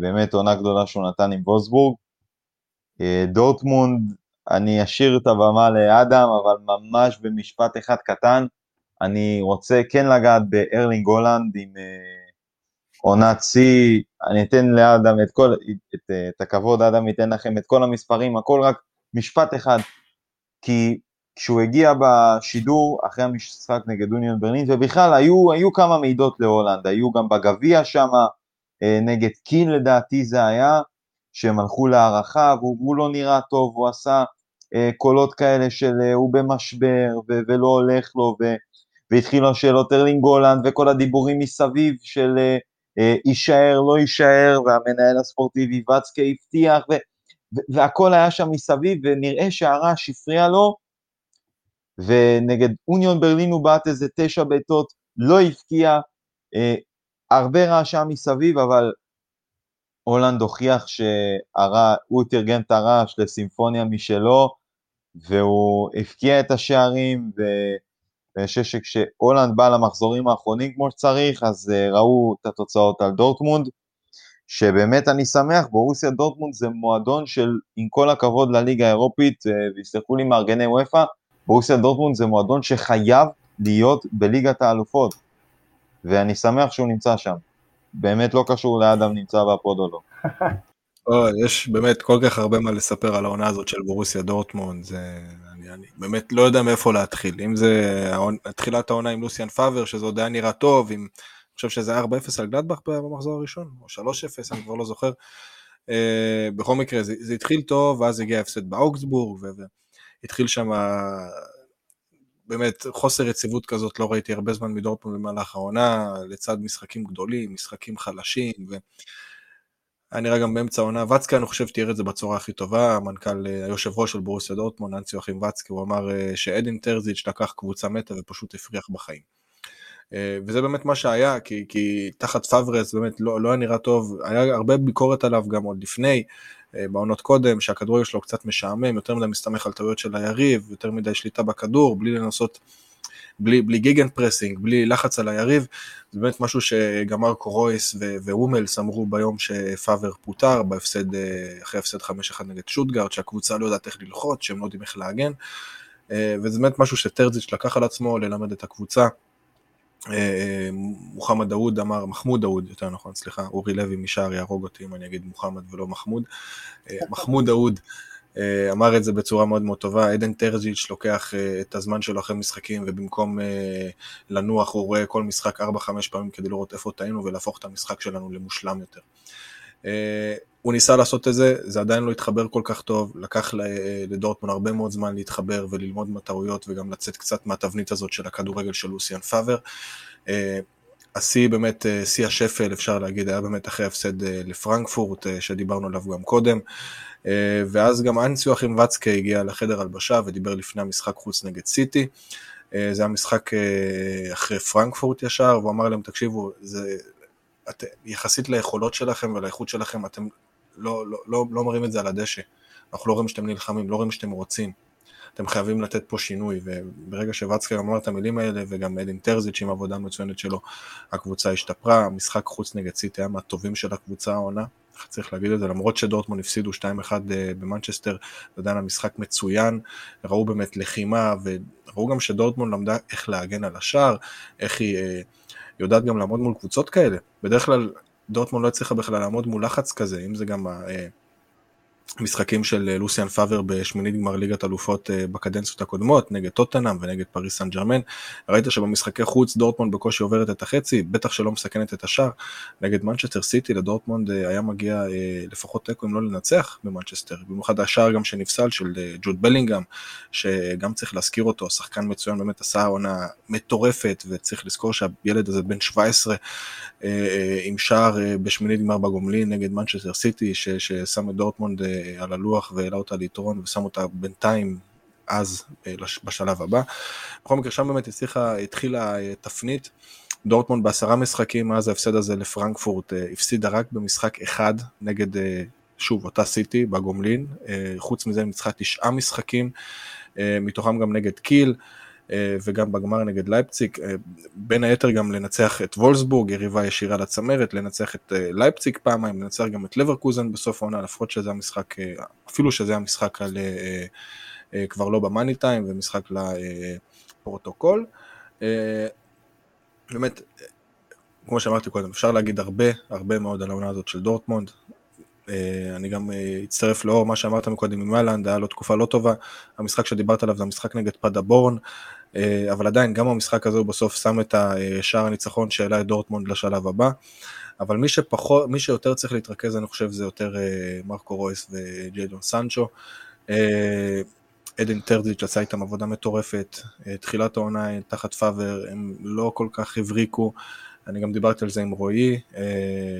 באמת עונה גדולה שהוא נתן עם וולסבורג. דורטמונד, אני אשאיר את הבמה לאדם, אבל ממש במשפט אחד קטן, אני רוצה כן לגעת בארלינג הולנד עם עונה צי, אני אתן לאדם את כל, את, את הכבוד, אדם ייתן לכם את כל המספרים, הכל רק משפט אחד, כי כשהוא הגיע בשידור, אחרי המשחק נגד אוניון ברלין, ובכלל היו, היו כמה מידות להולנד, היו גם בגביע שם, נגד קין לדעתי זה היה, שהם הלכו להערכה, והוא לא נראה טוב, הוא עשה קולות כאלה של, הוא במשבר, ו- ולא הולך לו, ו- והתחילו שאלות ארלינג הולנד, וכל הדיבורים מסביב של יישאר, לא יישאר, והמנהל הספורטיבי ויצקה הבטיח, ו- ו- והכל היה שם מסביב, ונראה שהרעש הפריע לו, ונגד אוניון ברלין הוא באת איזה תשע ביתות, לא הפקיע, אה, הרבה רעשה מסביב, אבל הולנד הוכיח שהוא תרגם את הרעש לסימפוניה משלו, והוא הפקיע את השערים, ואני חושב שכשהולנד בא למחזורים האחרונים כמו שצריך, אז אה, ראו את התוצאות על דורטמונד, שבאמת אני שמח, בורוסיה דורטמונד זה מועדון של, עם כל הכבוד לליגה האירופית, אה, והסלחו לי מארגני וופא, בורוסיה דורטמונד זה מועדון שחייב להיות בליגת האלופות, ואני שמח שהוא נמצא שם. באמת לא קשור לאדם נמצא בפוד או לא. יש באמת כל כך הרבה מה לספר על העונה הזאת של בורוסיה דורטמונד, זה, אני, אני באמת לא יודע מאיפה להתחיל, אם זה התחילת העונה עם לוסיאן פאבר, שזה עוד היה נראה טוב, אם, אני חושב שזה היה ארבע אפס על גלדבך במחזור הראשון, או שלוש אפס, אני כבר לא זוכר, אה, בכל מקרה זה, זה התחיל טוב, ואז הגיע הפסד באוגסבורג, ו... התחיל שם באמת חוסר יציבות כזאת, לא ראיתי הרבה זמן מדורטמונד במהלך העונה, לצד משחקים גדולים, משחקים חלשים, ואני רואה גם באמצע העונה, ויצקה אני חושב תיאר את זה בצורה הכי טובה, המנכ"ל היושב ראש של בורוסיה דורטמונד, אנזי פליק, הוא אמר שעדן טרזיץ' לקח קבוצה מתה ופשוט הפריח בחיים. וזה באמת מה שהיה, כי, כי תחת פאברס באמת לא, לא היה נראה טוב, היה הרבה ביקורת עליו גם עוד לפני, בעונות קודם, שהכדורגל שלו קצת משעמם, יותר מדי מסתמך על טעויות של היריב, יותר מדי שליטה בכדור, בלי לנסות, בלי, בלי גיגן פרסינג, בלי לחץ על היריב, זה באמת משהו שגם מרקו רויס ואומלס אמרו ביום שפאבר פוטר, בהפסד, אחרי הפסד חמש אחת נגד שוטגארד, שהקבוצה לא יודעת איך ללחוץ, שהם לא יודעים איך להגן, וזה באמת משהו שטרזיץ' לקח על עצמו ללמד את הקבוצה. מוחמד דאוד אמר, מחמוד דאוד יותר נכון, סליחה, אורי לוי משאר יהרוג אותי אם אני אגיד מוחמד ולא מחמוד, מחמוד דאוד אמר את זה בצורה מאוד מאוד טובה, עדן טרזיץ' לוקח את הזמן שלו אחרי משחקים, ובמקום לנוח הוא רואה כל משחק ארבע חמש פעמים כדי לראות איפה טעינו, ולהפוך את המשחק שלנו למושלם יותר. הוא ניסה לעשות את זה, זה עדיין לא התחבר כל כך טוב, לקח לדורטמונד הרבה מאוד זמן להתחבר וללמוד מהטעויות, וגם לצאת קצת מהתבנית הזאת של הכדורגל של לוסיאן פאבר. השיא באמת, שיא השפל אפשר להגיד, היה באמת אחרי הפסד לפרנקפורט, שדיברנו עליו גם קודם, ואז גם אנס יואכים וצקה הגיע לחדר הלבשה, ודיבר לפני המשחק חוץ נגד סיטי, זה היה משחק אחרי פרנקפורט ישר, והוא אמר להם, תקשיבו, זה... את, יחסית ליכולות שלכם ולאיכות שלכם, אתם לא, לא, לא, לא מראים את זה על הדשא, אנחנו לא רואים שאתם נלחמים, לא רואים שאתם רוצים, אתם חייבים לתת פה שינוי, וברגע שוואצקה אמר את המילים האלה, וגם עדן טרזיץ' עם עבודה מצוינת שלו, הקבוצה השתפרה, משחק חוץ נגד סיטי היה מהטובים של הקבוצה העונה, צריך להגיד את זה, למרות שדורטמונד הפסידו שתיים אחת במנצ'סטר, עדיין המשחק מצוין, ראו באמת לחימה, וראו גם שדורטמונד למדה איך להגן על השאר, איך היא יודעת גם לעמוד מול קבוצות כאלה, בדרך כלל דורטמונד לא הצליחה בכלל לעמוד מול לחץ כזה, אם זה גם המשחקים של לוסיאן פאבר בשמינית גמר ליגת אלופות בקדנציות הקודמות, נגד טוטנהאם ונגד פריס סן ז'רמן, ראית שבמשחקי חוץ דורטמונד בקושי עוברת את החצי, בטח שלא מסכנת את השאר, נגד מנצ'סטר סיטי לדורטמונד היה מגיע לפחות תיקו אם לא לנצח במנצ'סטר, במיוחד השאר גם שנפסל של ג'וד בלינגהאם, שגם צריך להזכיר אותו, שחקן מצוין באמת עשה עונה מטורפת, וצריך לזכור שהילד הזה בן שבע עשרה עם שער בשמינית גמר בגומלין נגד מנצ'סטר סיטי, ששם את דורטמונד על הלוח והעלה אותה ליתרון ושם אותה בינתיים אז בשלב הבא. בכל מקרה שם באמת הצליחה, התחילה תפנית דורטמונד בעשרה משחקים, אז ההפסד הזה לפרנקפורט, הפסידה רק במשחק אחד, נגד שוב אותה סיטי בגומלין, חוץ מזה ניצחה תשעה משחקים, מתוכם גם נגד קיל, וגם בגמר נגד לייפציג, בין היתר גם לנצח את וולסבורג, יריבה ישירה לצמרת, לנצח את לייפציג פעמיים, לנצח גם את לברקוזן בסוף העונה, לפחות שזה המשחק, אפילו שזה המשחק על, כבר לא במאני טיים, ומשחק לפרוטוקול. באמת, כמו שאמרתי קודם, אפשר להגיד הרבה, הרבה מאוד על העונה הזאת של דורטמונד. אני גם אצטרף לאור מה שאמרת מקודם עם מלנד, היה לו תקופה לא טובה, המשחק שדיברת עליו זה המשחק נגד פדבורן, אבל עדיין גם המשחק הזה הוא בסוף שם את השער הניצחון שאלה את דורטמונד לשלב הבא, אבל מי שפחות, מי שיותר צריך להתרכז אני חושב זה יותר מרקו רויס וג'ייג'ון סנצ'ו, עדן טרזיץ' עשה איתם עבודה מטורפת, תחילת העונה תחת פאבר, הם לא כל כך הבריקו, אני גם דיברתי על זה עם רועי,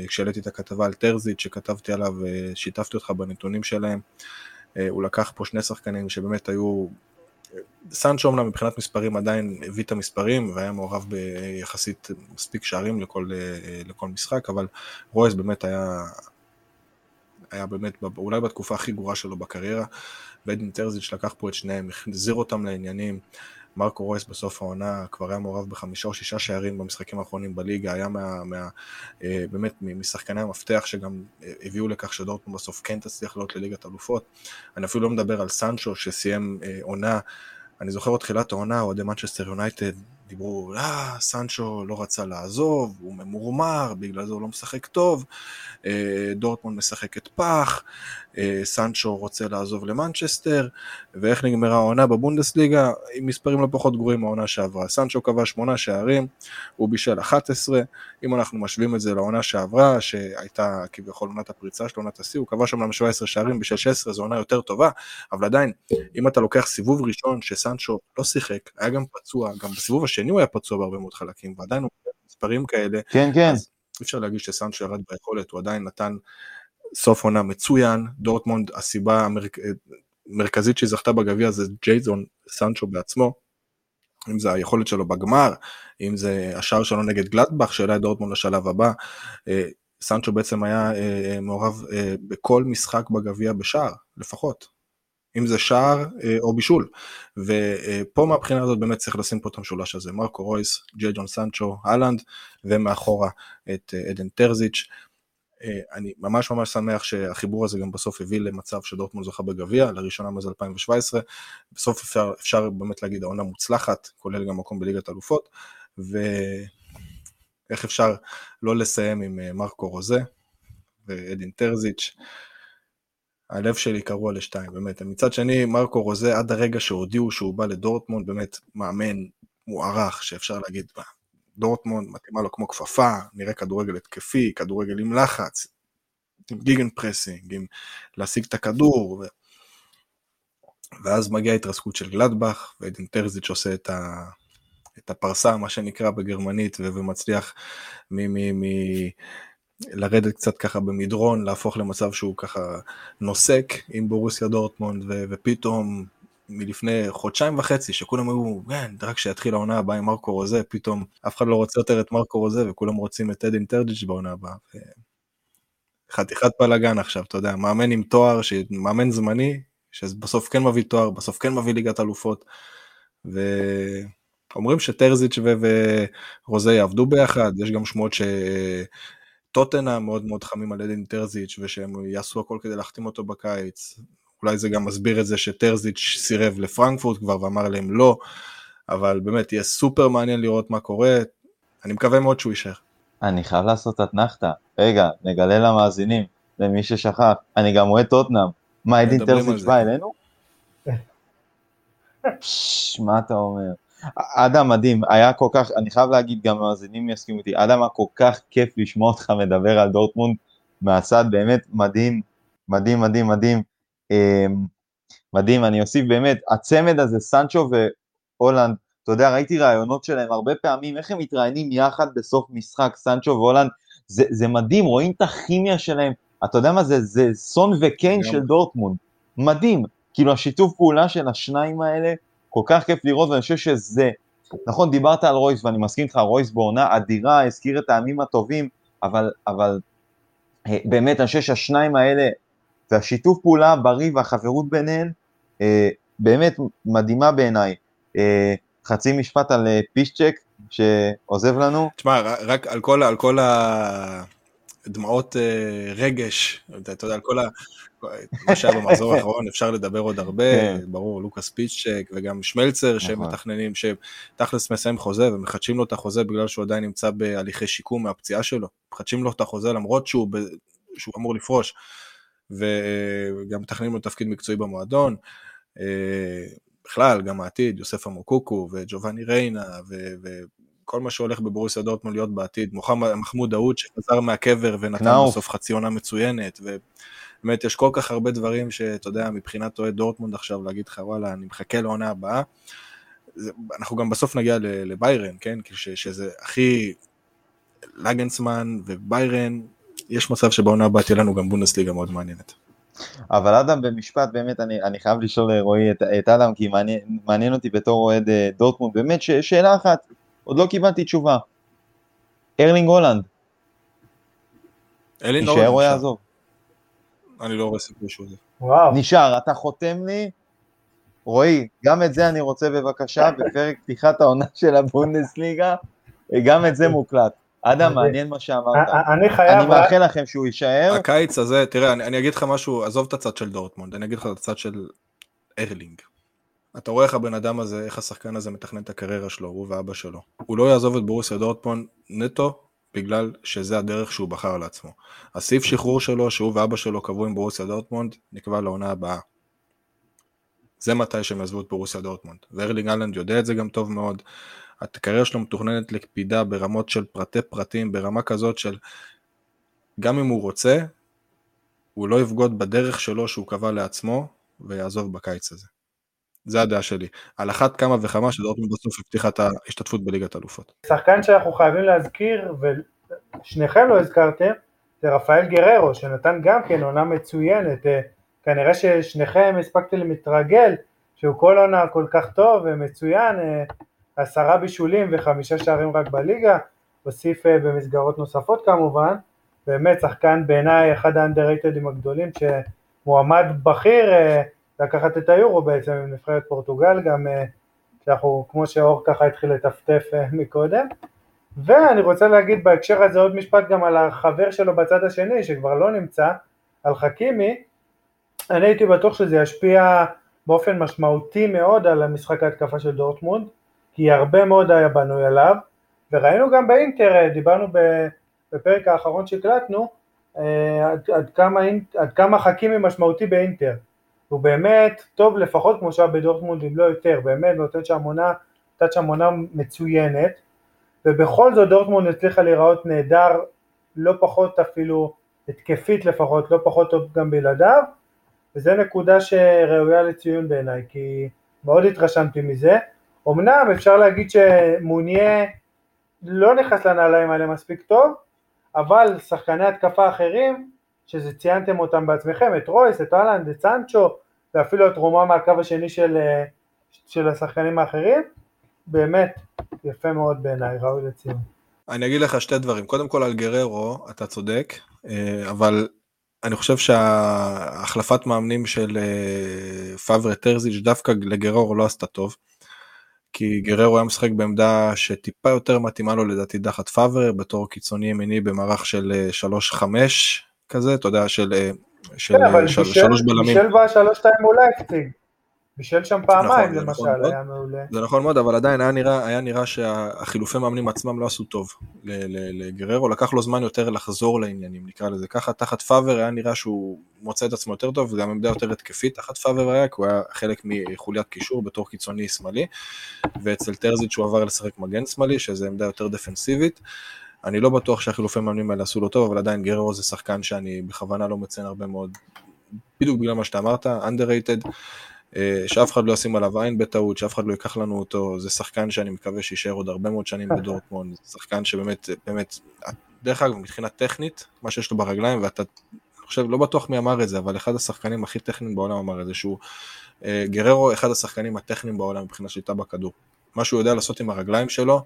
כשהעליתי את הכתבה על טרזיץ' שכתבתי עליו, שיתפתי אותך בנתונים שלהם, הוא לקח פה שני שחקנים שבאמת היו, סנצ'ו אמנם מבחינת מספרים עדיין הביא את המספרים, והיה מעורב ביחסית מספיק שערים לכל, לכל משחק, אבל רויס באמת היה, היה באמת אולי בתקופה הכי גרועה שלו בקריירה, ועדן טרזיץ' לקח פה את שניהם, החזיר אותם לעניינים, מרקו רויס בסוף העונה כבר היה מעורב בחמישה או שישה שערים במשחקים האחרונים בליגה, היה מה, מה, באמת משחקני המפתח שגם הביאו לכך שדורטמונד בסוף כן תצליח לעלות לליגת אלופות. אני אפילו לא מדבר על סנצ'ו שסיים עונה, אני זוכר עוד תחילת העונה, אוהדי מנצ'סטר יונייטד דיברו, אה, סנצ'ו לא רצה לעזוב, הוא ממורמר, בגלל זה הוא לא משחק טוב, דורטמונד משחק את פח, סנצ'ו רוצה לעזוב למנצ'סטר, ואיך נגמרה העונה בבונדסליגה, עם מספרים לא פחות גרועים מהעונה שעברה, סנצ'ו קבע שמונה שערים, הוא בישל אחת עשרה, אם אנחנו משווים את זה לעונה שעברה, שהייתה כביכול עונת הפריצה של עונת השיא, הוא קבע שם שבע עשרה שערים, בישל שש עשרה, זו עונה יותר טובה, אבל עדיין, אם אתה לוקח סיבוב ראשון שסנצ'ו לא שיחק, היה גם פצוע, גם בסיבוב השני הוא היה פצוע בהרבה מאוד חלקים, ועדיין הוא מספרים כאלה, כן, כן. אז אפשר להגיד שסנצ'ו ירד ביכולת, הוא עדיין נתן סוף עונה מצוין, דורטמונד, הסיבה המרכ... מרכזית שהיא זכתה בגביע זה ג'ייזון סנצ'ו בעצמו, אם זה היכולת שלו בגמר, אם זה השער שלו נגד גלדבך, שאלה את דורטמונד לשלב הבא, סנצ'ו בעצם היה מעורב בכל משחק בגביע בשער, לפחות. אם זה שער או בישול, ופה מהבחינה הזאת באמת צריך לשים פה את המשולש הזה, מרקו רויס, ג'ייג'ון סנצ'ו, הולנד, ומאחורה את עדן טרזיץ', אני ממש ממש שמח שהחיבור הזה גם בסוף הביא למצב שדורטמונד זוכה בגביע, לראשונה מאז אלפיים שבע עשרה, בסוף אפשר, אפשר באמת להגיד העונה מוצלחת, כולל גם מקום בליגת אלופות, ואיך אפשר לא לסיים עם מרקו רוזה ועדן טרזיץ', הלב שלי קרוע לשתיים, באמת. מצד שני, מרקו רוזה, עד הרגע שהודיעו שהוא בא לדורטמונד, באמת מאמן מוערך, שאפשר להגיד, דורטמונד מתאימה לו כמו כפפה, נראה כדורגל התקפי, כדורגל עם לחץ, עם גיגן פרסינג, עם להשיג את הכדור, ו... ואז מגיעה התרסקות של גלדבך, ועדן טרזיץ' עושה את, ה... את הפרסה, מה שנקרא בגרמנית, ומצליח מ... מ... מ... לרדת קצת ככה במדרון, להפוך למצב שהוא ככה נוסק עם בורוסיה דורטמונד, ו- ופתאום מלפני חודשיים וחצי, שכולם היו, כן, רק שיתחיל העונה הבאה עם מרקו רוזה, פתאום אף אחד לא רוצה יותר את מרקו רוזה, וכולם רוצים את עדן טרזיץ' בעונה הבאה. ו... חתיכת בלגן עכשיו, אתה יודע, מאמן עם תואר, מאמן זמני, שבסוף כן מביא תואר, בסוף כן מביא ליגת אלופות, ו... אומרים שטרזיץ' ורוזה יעבדו ביחד, יש גם שמועות ש... טוטנה מאוד מאוד חמים על עדן טרזיץ' ושהם יעשו הכל כדי להחתים אותו בקיץ, אולי זה גם מסביר את זה שטרזיץ' סירב לפרנקפורט כבר ואמר להם לא, אבל באמת יהיה סופר מעניין לראות מה קורה, אני מקווה מאוד שהוא יישאר. אני חייב לעשות את נחתה, רגע, נגלה למאזינים, למי ששכח, אני גם רואה טוטנאם, מה עדן טרזיץ' בא אלינו? מה אתה אומר? אדם מדהים, היה כל כך, אני חייב להגיד גם מאזינים יסכימו אותי, אדם היה כל כך כיף לשמוע אותך מדבר על דורטמונד מהצד, באמת מדהים, מדהים, מדהים, מדהים, מדהים, אני אוסיף באמת, הצמד הזה, סנצ'ו והולנד, אתה יודע, ראיתי רעיונות שלהם הרבה פעמים, איך הם מתראיינים יחד בסוף משחק, סנצ'ו והולנד, זה, זה מדהים, רואים את הכימיה שלהם, אתה יודע מה זה, זה סון וקיין של דורטמונד, מדהים, כאילו השיתוף פעולה של השניים האלה, כל כך כיף לראות, ואני חושב שזה נכון, דיברת על רויס, ואני מסכים איתך, רויס בעונה אדירה, הזכיר את העמים הטובים, אבל, אבל באמת, אני חושב שהשניים האלה, והשיתוף פעולה הבריא והחברות ביניהן, באמת מדהימה בעיניי. חצי משפט על פישצ'ק, שעוזב לנו. תשמע, רק על כל, על כל הדמעות רגש, אתה יודע, על כל ה... מה שהיה במחזור האחרון, אפשר לדבר עוד הרבה, ברור, לוקס פיצ'ק וגם שמלצר שהם מתכננים, שתכלס מסיים חוזה ומחדשים לו את החוזה בגלל שהוא עדיין נמצא בהליכי שיקום מהפציעה שלו, מחדשים לו את החוזה למרות שהוא אמור לפרוש, וגם מתכננים לו תפקיד מקצועי במועדון, בכלל גם העתיד, יוסף אמוקוקו וג'ובני ריינה וכל מה שהולך בבורוסיה דורטמונד להיות בעתיד, מחמוד דאוד שחזר מהקבר ונתן בסוף חצי עונה מצוינת, ו... באמת, יש כל כך הרבה דברים שאתה יודע, מבחינת אוהד דורטמונד עכשיו, להגיד לך, וואלה, אני מחכה לעונה הבאה, זה, אנחנו גם בסוף נגיע לביירן, כן? ש, שזה הכי לגנסמן וביירן, יש מצב שבעונה הבאה תהיה לנו גם בונדסליגה מאוד מעניינת. אבל אדם, במשפט, באמת, אני, אני חייב לשאול לרועי את, את אדם, כי מעניין, מעניין אותי בתור אוהד דורטמונד, באמת, ש, שאלה אחת, עוד לא קיבלתי תשובה. ארלינג הולנד. ארלינג הולנד. יישאר או יעזוב. אני לא רואה סיפור שהוא זה. נשאר, אתה חותם לי, רועי, גם את זה אני רוצה בבקשה, בפרק פתיחת העונה של הבונדסליגה, גם את זה מוקלט. אדם, מעניין מה שאמרת. אני חייב... אני מאחל לכם שהוא יישאר. הקיץ הזה, תראה, אני אגיד לך משהו, עזוב את הצד של דורטמונד, אני אגיד לך את הצד של ארלינג. אתה רואה איך הבן אדם הזה, איך השחקן הזה מתכנן את הקריירה שלו, הוא ואבא שלו. הוא לא יעזוב את בורוסיה דורטמונד נטו, בגלל שזה הדרך שהוא בחר לעצמו. הסעיף שחרור שלו, שהוא ואבא שלו קבעו עם בורוסיה דורטמונד, נקבע לעונה הבאה. זה מתי שהם יעזבו את בורוסיה דורטמונד. וארלינג הולנד יודע את זה גם טוב מאוד. הקריירה שלו מתוכננת לקפידה ברמות של פרטי פרטים, ברמה כזאת של, גם אם הוא רוצה, הוא לא יבגוד בדרך שלו שהוא קבע לעצמו, ויעזוב בקיץ הזה. זה הדעה שלי. על אחת כמה וכמה שדורטמונד בסוף לפתיחת ההשתתפות בליגת האלופות. שחקן שאנחנו חייבים להזכיר, ושניכם לא הזכרתם, זה רפאל גררו, שנתן גם כן עונה מצוינת. כנראה ששניכם הספקתם להתרגל, שהוא כל עונה כל כך טוב ומצוין, עשרה בישולים וחמישה שערים רק בליגה, הוסיף במסגרות נוספות כמובן, באמת שחקן בעיניי אחד האנדררייטדים הגדולים, שמועמד בכיר, לקחת את היורו בעצם עם נבחרת פורטוגל, גם שאנחנו, כמו שאור ככה התחיל לטפטף מקודם, ואני רוצה להגיד בהקשר הזה עוד משפט גם על החבר שלו בצד השני, שכבר לא נמצא, על חכימי, אני הייתי בטוח שזה ישפיע באופן משמעותי מאוד על המשחק ההתקפה של דורטמונד, כי הרבה מאוד היה בנוי עליו, וראינו גם באינטר, דיברנו בפרק האחרון שקלטנו, עד, עד כמה, עד כמה חכימי משמעותי באינטר, הוא באמת טוב לפחות כמו שהיה בדורטמונד אם לא יותר, באמת נותן שהמונה, נותן שהמונה מצוינת, ובכל זאת דורטמונד הצליחה להיראות נהדר, לא פחות אפילו התקפית לפחות, לא פחות טוב גם בלעדיו, וזו נקודה שראויה לציון בעיניי, כי מאוד התרשמתי מזה, אמנם אפשר להגיד שמוניה לא נכנס לנעליים האלה מספיק טוב, אבל שחקני התקפה אחרים, שזה ציינתם אותם בעצמכם, את רויס, את הולנד, את סנצ'ו, ואפילו את רומה מהקו השני של, של השחקנים האחרים, באמת יפה מאוד בעיניי, ראוי לציון. אני אגיד לך שתי דברים, קודם כל על גררו, אתה צודק, אבל אני חושב שההחלפת מאמנים של פאברה טרזיץ' דווקא לגררו לא עשתה טוב, כי גררו היה משחק בעמדה שטיפה יותר מתאימה לו לדעתי דחת פאברה, בתור קיצוני ימיני במערך של שלוש חמש, כזה, אתה יודע, של שלוש בלמים. בישל בשלוש שתיים אולי הפציג, בישל שם פעמיים למשל, היה מעולה. זה נכון מאוד, אבל עדיין היה נראה שהחילופי מאמנים עצמם לא עשו טוב לגררו, לקח לו זמן יותר לחזור לעניינים, נקרא לזה ככה, תחת פאבר היה נראה שהוא מוצא את עצמו יותר טוב, וגם עמדה יותר התקפית, תחת פאבר היה, כי הוא היה חלק מחוליית קישור בתור קיצוני שמאלי, ואצל טרזיץ' שהוא עבר לשחק מגן שמאלי, שזו עמדה יותר דפנסיבית, אני לא בטוח שהחילופי מאמנים האלה עשו לו טוב, אבל עדיין גררו זה שחקן שאני בכוונה לא מציין הרבה מאוד, בדיוק בגלל מה שאתה אמרת, underrated, שאף אחד לא ישים עליו עין בטעות, שאף אחד לא ייקח לנו אותו, זה שחקן שאני מקווה שישאר עוד הרבה מאוד שנים בדורטמונד, זה שחקן שבאמת, באמת, דרך אגב, מבחינה טכנית, מה שיש לו ברגליים, ואתה, אני חושב, לא בטוח מי אמר את זה, אבל אחד השחקנים הכי טכניים בעולם אמר את זה, שהוא גררו, אחד השחקנים הטכניים בעולם מבחינה שליטה בכדור. מה שהוא יודע לעשות עם הרגליים שלו,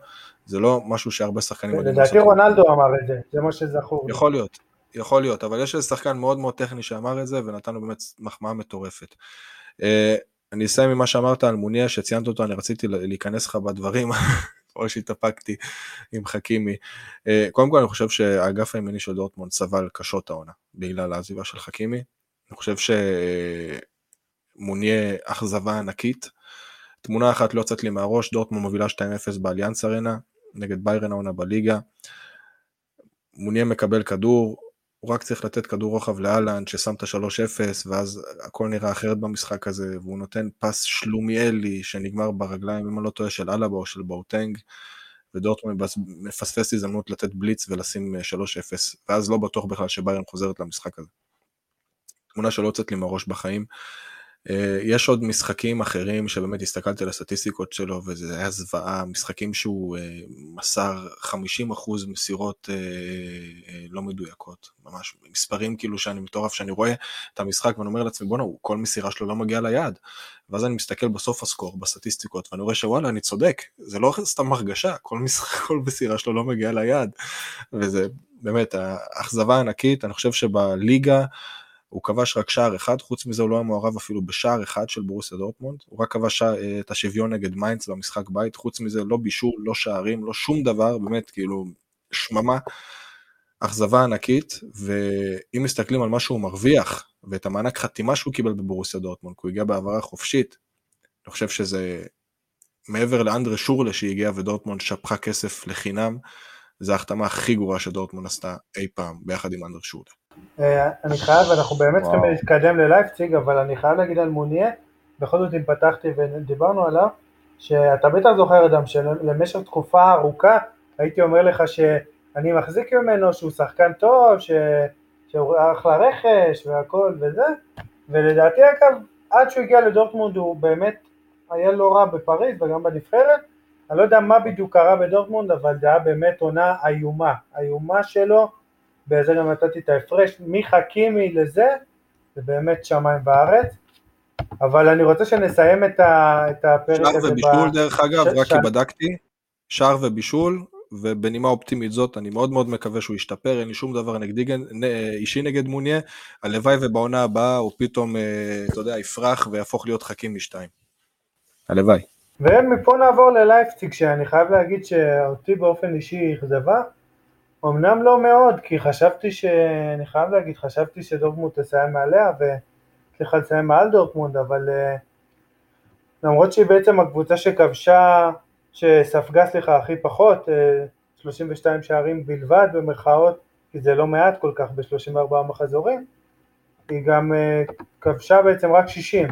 זה לא משהו שהרבה שחקנים יודעים לעשות. לדעתי רונלדו אמר את זה, זה מה שזכור. יכול להיות, יכול להיות, אבל יש איזה שחקן מאוד מאוד טכני שאמר את זה, ונתנו באמת מחמאה מטורפת. אני אסיים ממה שאמרת על מוניה, שציינת אותו, אני רציתי להיכנס לך בדברים, או שהתאפקתי עם חכימי. קודם כל אני חושב שהאגף הימני של דורטמונד סבל קשות העונה, בגלל העזיבה של חכימי. אני חושב שמוניה אכזבה ענקית, תמונה אחת לא יוצאת לי מהראש, דורטמונד מובילה שתיים אפס באליאנס ארנה, נגד ביירן העונה בליגה, מוניה מקבל כדור, הוא רק צריך לתת כדור רוחב לאלן, ששם את ה-שלוש אפס, ואז הכל נראה אחרת במשחק הזה, והוא נותן פס שלומיאלי, שנגמר ברגליים, אם אני לא טועה, של אלאבה או של באוטנג, ודורטמונד מפספס הזדמנות לתת בליץ, ולשים שלוש אפס, ואז לא בטוח בכלל שביירן חוזרת למשחק הזה. תמונה שלא יוצאת לי מהראש בחיים. יש עוד משחקים אחרים שבאמת הסתכלתי על הסטטיסטיקות שלו וזה היה זוועה, משחקים שהוא מסר חמישים אחוז מסירות לא מדויקות, ממש מספרים כאילו שאני מטורף שאני רואה את המשחק ואני אומר לעצמי בוא'נה, כל מסירה שלו לא מגיעה ליד, ואז אני מסתכל בסוף הסקור בסטטיסטיקות ואני רואה שוואלה אני צודק, זה לא סתם הרגשה, כל משחק, כל מסירה שלו לא מגיעה ליד, וזה באמת האכזבה ענקית. אני חושב שבליגה הוא כבש רק שער אחד, חוץ מזה הוא לא היה מעורב אפילו בשער אחד של ברוסיה דורטמונד, הוא רק כבש את השוויון נגד מיינץ במשחק בית, חוץ מזה לא בישור, לא שערים, לא שום דבר, באמת כאילו שממה, אכזבה ענקית, ואם מסתכלים על מה שהוא מרוויח, ואת המענק חתימה שהוא קיבל בברוסיה דורטמונד, כי הוא הגיע בעברה חופשית, אני חושב שזה מעבר לאנדרה שורלה שהגיע ודורטמונד שפכה כסף לחינם, זו ההחתמה הכי גרועה שדורטמונד עשתה אי פעם, ביחד עם אנדרה שורלה. אני חייב, אנחנו באמת צריכים להתקדם ללייפציג, אבל אני חייב להגיד על מוניה, בכל זאת אם פתחתי ודיברנו עליו, שאתה בטח זוכר אדם שלמשך תקופה ארוכה, הייתי אומר לך שאני מחזיק ממנו, שהוא שחקן טוב, שהוא אחלה רכש והכל וזה, ולדעתי אגב, עד שהוא הגיע לדורטמונד הוא באמת היה לא רע בפריז וגם בנבחרת, אני לא יודע מה בדיוק קרה בדורטמונד, אבל זה היה באמת עונה איומה, איומה שלו, בזה גם נתתי את ההפרש, מי חכימי לזה, זה באמת שמיים בארץ, אבל אני רוצה שנסיים את, ה, את הפרק הזה. שער ובישול ב... דרך אגב, ש... רק כי בדקתי, שער ובישול, ובנימה אופטימית זאת, אני מאוד מאוד מקווה שהוא ישתפר, אין לי שום דבר נגד, אישי נגד מוניה, הלוואי ובעונה הבאה הוא פתאום, אתה יודע, יפרח ויהפוך להיות חכימי שתיים. הלוואי. ומפה נעבור ללייפציג, שאני חייב להגיד שאותי באופן אישי אכזבה, אמנם לא מאוד, כי חשבתי ש... אני חייב להגיד, חשבתי שדורטמונד תסיים מעליה, וצריך לסיים מעל דורטמונד, אבל למרות שהיא בעצם הקבוצה שכבשה, שספגה סליחה הכי פחות, שלושים ושתיים שערים בלבד במרכאות, כי זה לא מעט כל כך ב-שלושים וארבעה מחזורים, היא גם כבשה בעצם רק שישים,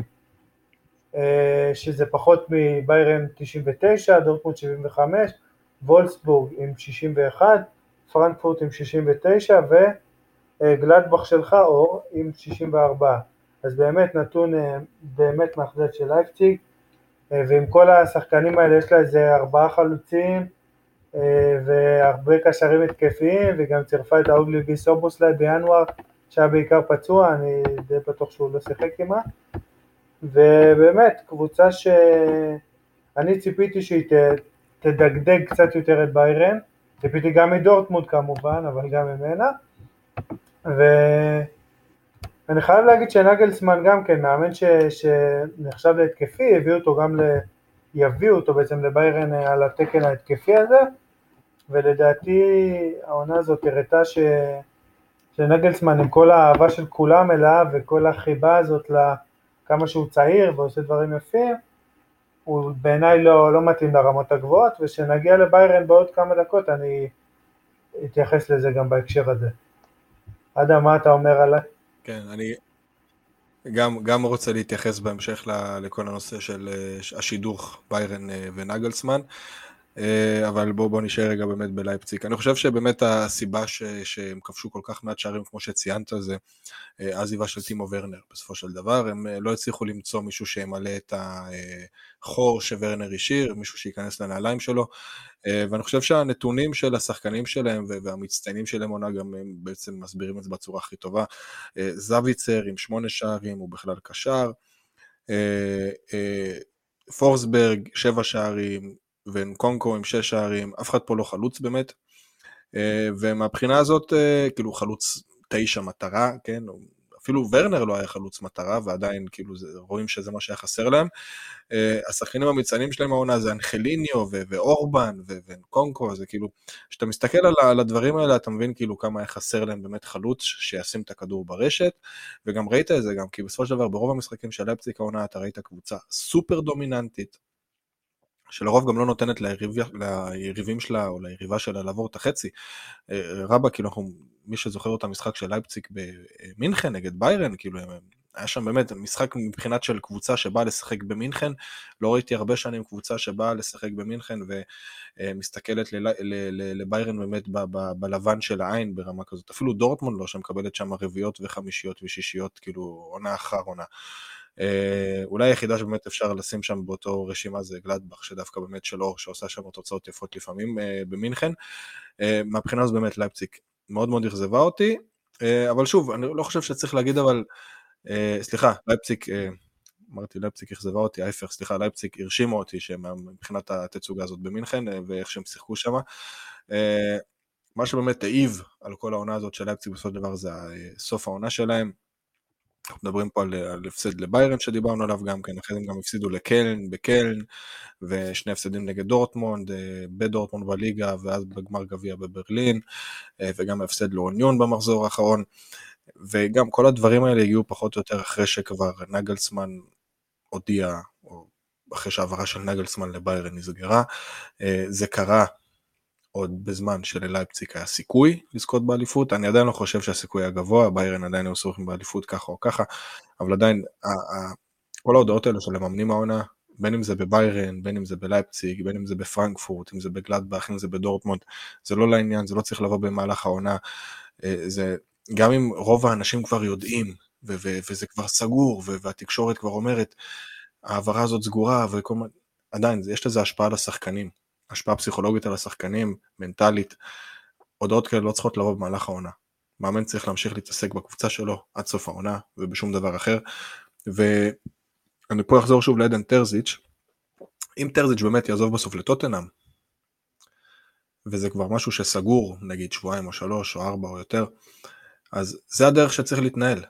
שזה פחות מביירן תשעים ותשע, דורטמונד שבעים וחמש, וולסבורג עם שישים ואחת, פרנקפורט עם שישים ותשע, וגלדבך שלך אור עם שישים וארבע, אז באמת נתון באמת מאכזב של לייפציג, ועם כל השחקנים האלה יש לה איזה ארבעה חלוצים, והרבה קשרים התקפיים, וגם צירפה את האוגלבי סובוסלי בינואר, שהיה בעיקר פצוע, אני די בטוח שהוא לא שיחק כמעט, ובאמת קבוצה שאני ציפיתי שהיא תדגדג קצת יותר את ביירן, ציפיתי גם מדורטמונד כמובן, אבל גם ממנה, ואני חייב להגיד שנגלסמן גם כן, מאמן ש... שנחשב להתקפי, הביאו אותו גם, ל... יביאו אותו בעצם לביירן על התקן ההתקפי הזה, ולדעתי העונה הזאת הראתה ש... שנגלסמן עם כל האהבה של כולם אליו, וכל החיבה הזאת לכמה שהוא צעיר ועושה דברים יפים, הוא בעיניי לא, לא מתאים לרמות הגבוהות, ושנגיע לביירן בעוד כמה דקות, אני אתייחס לזה גם בהקשר הזה. אדם, מה אתה אומר עליי? כן, אני גם, גם רוצה להתייחס בהמשך לכל הנושא של השידוך ביירן ונגלסמן, אבל בואו בוא נשאר רגע באמת בלייפציג. אני חושב שבאמת הסיבה ש, שהם כבשו כל כך מעט שערים, כמו שציינת, זה עזיבה של תימו ורנר בסופו של דבר, הם לא הצליחו למצוא מישהו שימלא את החור שוורנר השאיר, מישהו שייכנס לנעליים שלו, ואני חושב שהנתונים של השחקנים שלהם והמצטיינים שלהם עונה גם הם בעצם מסבירים את זה בצורה הכי טובה, זוויצר עם שמונה שערים, הוא בכלל קשר, פורסברג שבע שערים, ונקונקו עם שש שערים, אף אחד פה לא חלוץ באמת, ומהבחינה הזאת, כאילו חלוץ תשע מטרה, כן, אפילו ורנר לא היה חלוץ מטרה, ועדיין כאילו רואים שזה מה שהיה חסר להם, השחקנים המצענים שלהם העונה זה אנחליניו ואורבן ונקונקו, זה כאילו, כשאתה מסתכל על הדברים האלה, אתה מבין כאילו כמה היה חסר להם באמת חלוץ, שישים את הכדור ברשת, וגם ראית את זה גם, כי בסופו של דבר ברוב המשחקים של לפציג העונה, אתה ראית קבוצה סופר דומיננטית, שלרוב גם לא נותנת ליריב, ליריבים שלה או ליריבה שלה לעבור את החצי. רבה, כאילו אנחנו, מי שזוכר את המשחק של לייפציג במינכן נגד ביירן, כאילו היה שם באמת משחק מבחינת של קבוצה שבאה לשחק במינכן, לא ראיתי הרבה שנים קבוצה שבאה לשחק במינכן ומסתכלת לביירן באמת בלבן של העין ברמה כזאת, אפילו דורטמונד לא שמקבלת שם רביעיות וחמישיות ושישיות, כאילו עונה אחר עונה. אולי היחידה שבאמת אפשר לשים שם באותו רשימה זה גלדבך, שדווקא באמת של אור, שעושה שם תוצאות יפות לפעמים במינכן. מהבחינה הזו באמת לייפציג מאוד מאוד אכזבה אותי, אבל שוב, אני לא חושב שצריך להגיד, אבל, סליחה, לייפציג, אמרתי לייפציג אכזבה אותי, ההפך, סליחה, לייפציג הרשימה אותי מבחינת התצוגה הזאת במינכן, ואיך שהם שיחקו שם. מה שבאמת העיב על כל העונה הזאת של לייפציג בסוף דבר זה סוף העונה שלהם, אנחנו מדברים פה על, על הפסד לביירן שדיברנו עליו גם כן, אחרי זה גם הפסידו לקלן, בקלן, ושני הפסדים נגד דורטמונד, בדורטמונד בליגה, ואז בגמר גביע בברלין, וגם הפסד לאוניון במחזור האחרון, וגם כל הדברים האלה הגיעו פחות או יותר אחרי שכבר נגלסמן הודיע, או אחרי שהעברה של נגלסמן לביירן נסגרה, זה קרה, עוד בזמן שללייפציג היה סיכוי לזכות באליפות, אני עדיין לא חושב שהסיכוי היה גבוה, ביירן עדיין היו סוכים באליפות ככה או ככה, אבל עדיין כל ההודעות האלה של המאמנים העונה, בין אם זה בביירן, בין אם זה בלייפציג, בין אם זה בפרנקפורט, אם זה בגלדבך, אם זה בדורטמונד, זה לא לעניין, זה לא צריך לבוא במהלך העונה, זה גם אם רוב האנשים כבר יודעים, ו- ו- וזה כבר סגור, ו- והתקשורת כבר אומרת, העברה הזאת סגורה, וכל... עדיין, יש לזה השפעה לשחקנים. השפעה פסיכולוגית על השחקנים, מנטלית, הודעות כאלה לא צריכות לבוא במהלך העונה. מאמן צריך להמשיך להתעסק בקבוצה שלו, עד סוף העונה, ובשום דבר אחר. ואני פה אחזור שוב לעדן טרזיץ', אם טרזיץ' באמת יעזוב בסוף לטוטנהאם, וזה כבר משהו שסגור, נגיד שבועיים או שלוש או ארבע או יותר, אז זה הדרך שצריך להתנהל.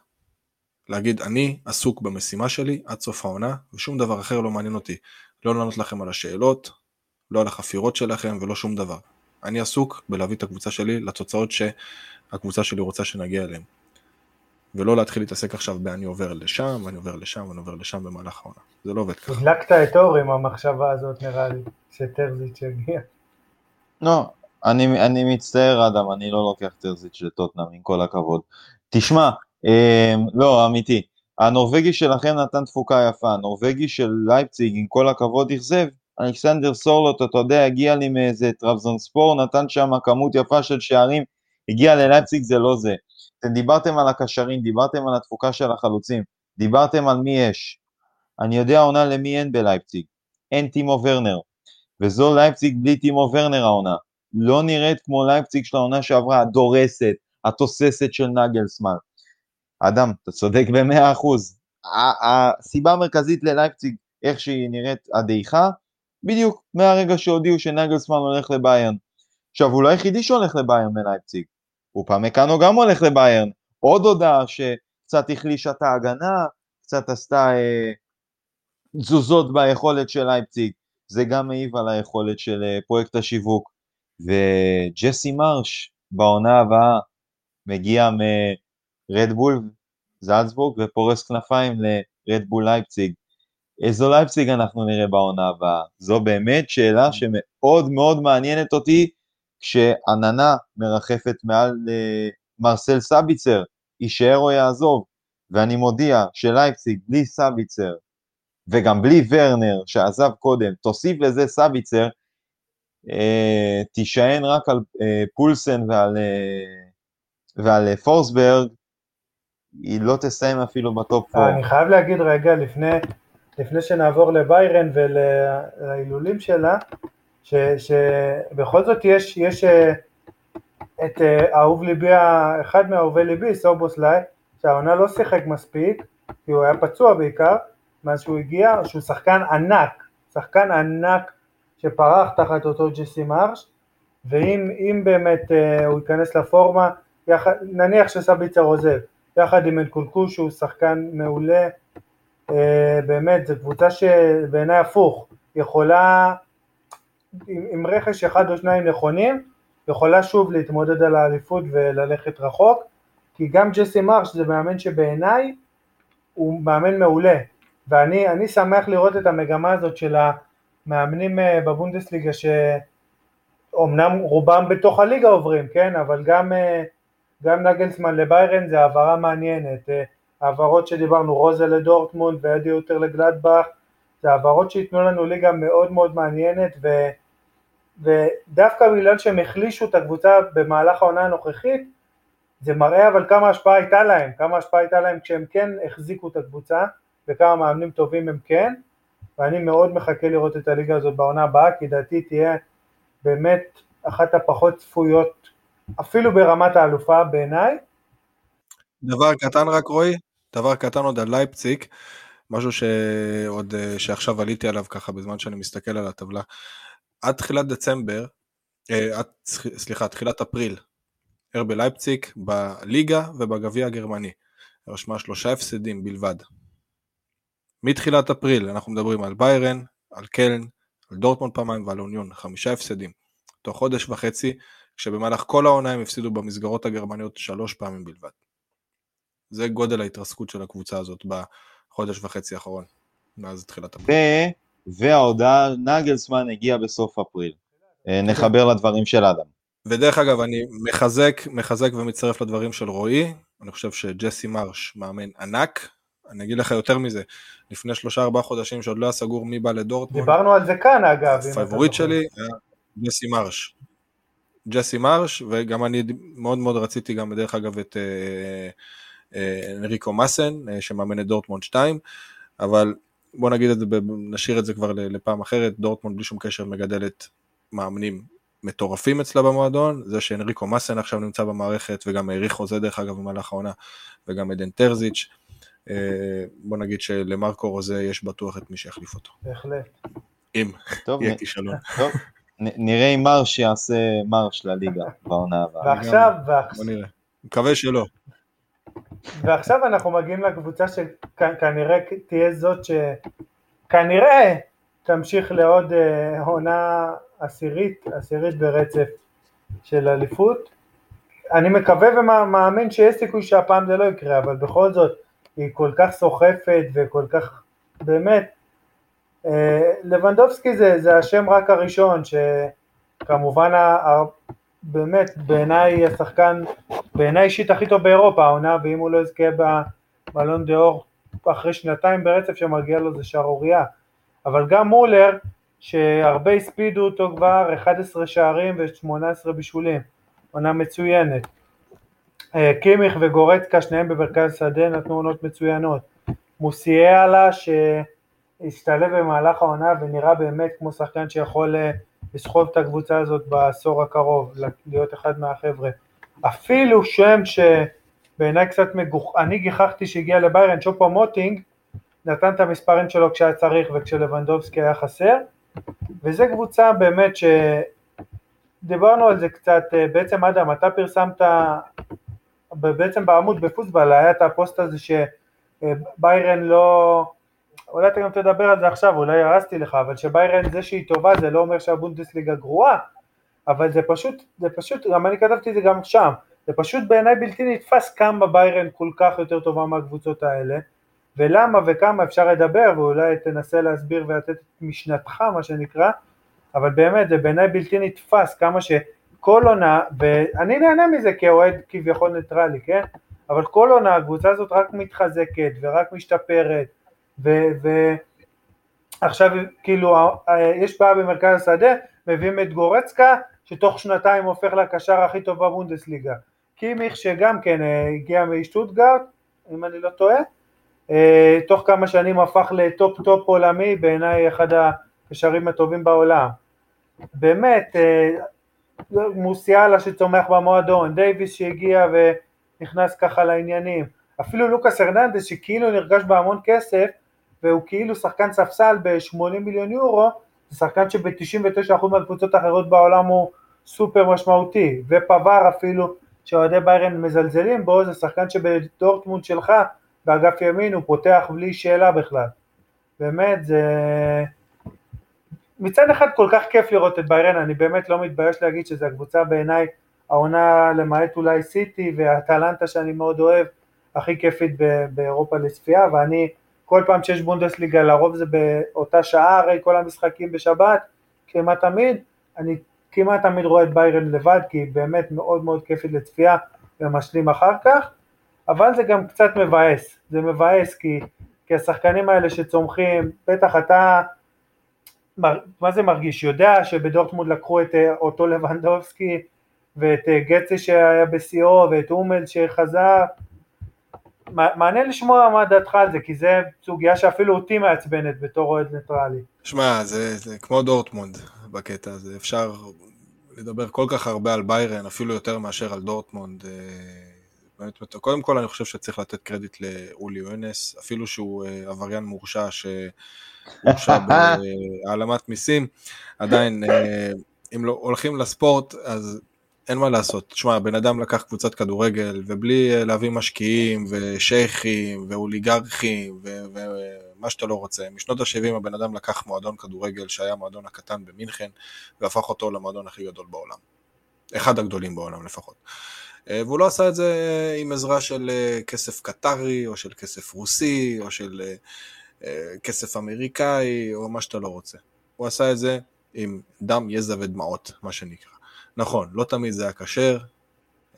להגיד, אני עסוק במשימה שלי, עד סוף העונה, ושום דבר אחר לא מעניין אותי. לא לענות לכם על השאלות, לא על החפירות שלכם ולא שום דבר. אני עסוק בלהביא את הקבוצה שלי לתוצאות שהקבוצה שלי רוצה שנגיע אליהם. ולא להתחיל להתעסק עכשיו באני עובר לשם, ואני עובר לשם, ואני עובר לשם במהלך העונה. זה לא עובד ככה. הדלקת את אור עם המחשבה הזאת נראה לי, שטרזיץ' יגיע. לא, אני, אני מצטער אדם, אני לא לוקח טרזיץ' לטוטנהאם, עם כל הכבוד. תשמע, אה, לא, אמיתי, הנורווגי שלכם נתן תפוקה יפה, הנורווגי של לייפציג עם כל הכבוד יחזב, אלכסנדר סורלוט, אתה יודע, הגיע לי מאיזה טרבזון ספור, נתן שם כמות יפה של שערים, הגיע ללייפציג, זה לא זה. אתם דיברתם על הקשרים, דיברתם על התפוקה של החלוצים, דיברתם על מי יש. אני יודע העונה למי אין בלייפציג, אין תימו ורנר, וזו לייפציג בלי תימו ורנר העונה. לא נראית כמו לייפציג של העונה שעברה, הדורסת, התוססת של נגלסמן. אדם, אתה צודק ב-מאה אחוז. הסיבה המרכזית ללייפציג, איך שהיא נראית הדעיכה, בדיוק מהרגע שהודיעו שנגלסמן הולך לביירן. עכשיו, הוא לא היחידי שהולך לביירן מלייפציג, ופמקאנו גם הולך לביירן, עוד הודעה שקצת החלישה את ההגנה, קצת עשתה אה, תזוזות ביכולת של לייפציג, זה גם מעיב על היכולת של אה, פרויקט השיווק, וג'סי מרש בעונה הבאה מגיע מרדבול זלצבורג ופורס כנפיים לרדבול לייפציג, איזו לייפציג אנחנו נראה בעונה הבאה? זו באמת שאלה שמאוד מאוד מעניינת אותי, כשעננה מרחפת מעל מרסל סביצר, יישאר או יעזוב, ואני מודיע שלייפציג בלי סביצר, וגם בלי ורנר שעזב קודם, תוסיף לזה סביצר, תישען רק על פולסן ועל, ועל פורסברג, היא לא תסיים אפילו בטופ פור. אני חייב להגיד רגע לפני... לפני שנעבור לביירן ולעילולים שלה, שבכל זאת יש, יש את אהוב ליבי, אחד מהאהובי ליבי, סובוס לי, שהעונה לא שיחק מספיק, כי הוא היה פצוע בעיקר, מאז שהוא הגיע, שהוא שחקן ענק, שחקן ענק שפרח תחת אותו ג'סי מרש, ואם באמת הוא ייכנס לפורמה, נניח שסביצר עוזב, יחד עם אנקונקו שהוא שחקן מעולה, באמת זו קבוצה שבעיני הפוך, יכולה, עם רכש אחד או שניים נכונים, יכולה שוב להתמודד על העריפות וללכת רחוק, כי גם ג'סי מרש זה מאמן שבעיניי הוא מאמן מעולה, ואני אני שמח לראות את המגמה הזאת של המאמנים בבונדסליגה, שאומנם רובם בתוך הליגה עוברים, כן? אבל גם, גם נגלסמן לביירן זה העברה מעניינת, העברות שדיברנו, רוזה לדורטמונד ואדי הוטר לגלדבך, זה העברות שיתנו לנו ליגה מאוד מאוד מעניינת, ו, ודווקא בגלל שהם החלישו את הקבוצה במהלך העונה הנוכחית, זה מראה אבל כמה השפעה הייתה להם, כמה השפעה הייתה להם כשהם כן החזיקו את הקבוצה, וכמה מאמנים טובים הם כן, ואני מאוד מחכה לראות את הליגה הזאת בעונה הבאה, כי דעתי תהיה באמת אחת הפחות צפויות, אפילו ברמת האלופה בעיניי. דבר קטן רק רועי, דבר קטן עוד על לייפציג, משהו שעוד, שעכשיו עליתי עליו ככה בזמן שאני מסתכל על הטבלה, עד תחילת דצמבר, עד, סליחה, תחילת אפריל, הרבי לייפציג בליגה ובגביע הגרמני, רשמה שלושה הפסדים בלבד. מתחילת אפריל אנחנו מדברים על ביירן, על קלן, על דורטמונד פעמיים ועל אוניון, חמישה הפסדים. תוך חודש וחצי, כשבמהלך כל העונה הם הפסידו במסגרות הגרמניות שלוש פעמים בלבד. זה גודל ההתרסקות של הקבוצה הזאת בחודש וחצי האחרון, מאז תחילת אפריל. וההודעה, נגלסמן הגיע בסוף אפריל. נחבר לדברים של אדם. ודרך אגב, אני מחזק, מחזק ומצטרף לדברים של רועי, אני חושב שג'סי מרש מאמן ענק, אני אגיד לך יותר מזה, לפני שלושה ארבעה חודשים שעוד לא היה סגור מי בא לדורטמונד. דיברנו על זה כאן אגב. הפייבוריט שלי, ג'סי מרש. ג'סי מרש, וגם אני מאוד מאוד רציתי גם דרך אגב את אנריקו מסן, שמאמן את דורטמונד שתיים, אבל בוא נגיד את זה, נשאיר את זה כבר לפעם אחרת, דורטמונד בלי שום קשר מגדלת מאמנים מטורפים אצלה במועדון, זה שאנריקו מסן עכשיו נמצא במערכת, וגם העריך חוזה דרך אגב במהלך העונה, וגם עדן טרזיץ', בוא נגיד שלמרקו רוזה יש בטוח את מי שיחליף אותו. בהחלט. אם, יהיה כישלון. טוב, נראה אם מרש יעשה מרש לליגה בעונה הבאה. ועכשיו, ועכשיו. בוא נראה, מקווה שלא. ועכשיו אנחנו מגיעים לקבוצה שכנראה תהיה זאת שכנראה תמשיך לעוד עונה עשירית, עשירית ברצף של אליפות. אני מקווה ומאמין שיש סיכוי שהפעם זה לא יקרה, אבל בכל זאת היא כל כך סוחפת וכל כך באמת. לוונדובסקי זה, זה השם רק הראשון, שכמובן באמת בעיניי השחקן, בעיניי אישית הכי טוב באירופה העונה, ואם הוא לא יזכה במלון דאור אחרי שנתיים ברצף שמגיע לו זה שערורייה. אבל גם מולר, שהרבה הספידו אותו כבר, אחד עשר שערים ו-שמונה עשרה בישולים, עונה מצוינת. קימיך וגורצקה, שניהם במרכז שדה, נתנו עונות מצוינות. מוסיאלה, שהשתלב במהלך העונה ונראה באמת כמו שחקן שיכול לסחוב את הקבוצה הזאת בעשור הקרוב, להיות אחד מהחבר'ה. אפילו שם שבעיניי קצת מגוח, אני גיחחתי שהגיע לביירן, צ'ופו מוטינג, נתן את המספרים שלו כשהיה צריך וכשלוונדובסקי היה חסר, וזו קבוצה באמת שדיברנו על זה קצת, בעצם אדם, אתה פרסמת, בעצם בעמוד בפוסבל, היה את הפוסט הזה שביירן לא, אולי אתה גם תדבר על זה עכשיו, אולי הרסתי לך, אבל שביירן זה שהיא טובה, זה לא אומר שהבונדסליגה גרועה, אבל זה פשוט, זה פשוט, גם אני כתבתי את זה גם שם, זה פשוט בעיניי בלתי נתפס כמה ביירן כל כך יותר טובה מהקבוצות האלה, ולמה וכמה אפשר לדבר, ואולי תנסה להסביר ולתת משנתך, מה שנקרא, אבל באמת, זה בעיניי בלתי נתפס, כמה שכל עונה, ואני נהנה מזה כאוהד כביכול ניטרלי, כן? אבל כל עונה, הקבוצה הזאת רק מתחזקת, ורק משתפרת, ועכשיו, כאילו, יש בעיה במרכז השדה, מביאים את גורצקה, שתוך שנתיים הופך לקשר הכי טוב בבונדסליגה. קימיך, שגם כן הגיע משטוטגרט, אם אני לא טועה, תוך כמה שנים הפך לטופ טופ עולמי, בעיניי אחד הקשרים הטובים בעולם. באמת, מוסיאלה שצומח במועדון, דייביס שהגיע ונכנס ככה לעניינים, אפילו לוקאס הרננדס שכאילו נרגש בהמון כסף, והוא כאילו שחקן ספסל ב-שמונים מיליון יורו, זה שחקן שב-תשעים ותשעה אחוז מהקבוצות האחרות בעולם הוא סופר משמעותי, ופבר אפילו שעודי ביירן מזלזלים בו, זה שחקן שבדורטמונד שלך, באגף ימין, הוא פותח בלי שאלה בכלל. באמת, זה... מצד אחד כל כך כיף לראות את ביירן, אני באמת לא מתבייש להגיד שזו הקבוצה בעיניי, העונה למעט אולי סיטי, והטלנטה שאני מאוד אוהב, הכי כיפית באירופה לצפייה, ואני כל פעם שיש בונדסליגה, לרוב זה באותה שעה, הרי כל המשחקים בשבת, כמעט תמיד, אני כמעט תמיד רואה את ביירן לבד, כי היא באמת מאוד מאוד כיפית לצפייה, ומשלים אחר כך, אבל זה גם קצת מבאס, זה מבאס, כי, כי השחקנים האלה שצומחים, בטח אתה, מה זה מרגיש? יודע שבדורטמונד לקחו את אותו לוונדובסקי, ואת גצי שהיה בסיאו, ואת אומל שחזר, מעניין לשמוע מה דעתך על זה, כי זה סוגיה שאפילו אותי מעצבנת בתור אוהד ניטרלי. שמע, זה, זה כמו דורטמונד בקטע הזה, אפשר לדבר כל כך הרבה על ביירן, אפילו יותר מאשר על דורטמונד. קודם כל אני חושב שצריך לתת קרדיט לאולי אונס, אפילו שהוא עבריין מורשע שהורשע בהעלמת מיסים, עדיין אם לא הולכים לספורט אז אין מה לעשות. תשמע, בן אדם לקח קבוצת כדורגל, ובלי להביא משקיעים, ושייכים, ואוליגרכים, ומה שאתה לא רוצה. משנות ה-שבעים הבן אדם לקח מועדון כדורגל, שהיה מועדון הקטן במינכן, והפך אותו למועדון הכי גדול בעולם. אחד הגדולים בעולם לפחות. והוא לא עשה את זה עם עזרה של כסף קטרי, או של כסף רוסי, או של כסף אמריקאי, או מה שאתה לא רוצה. הוא עשה את זה עם דם, יזע ודמעות, מה שנקרא. נכון, לא תמיד זה היה קשר,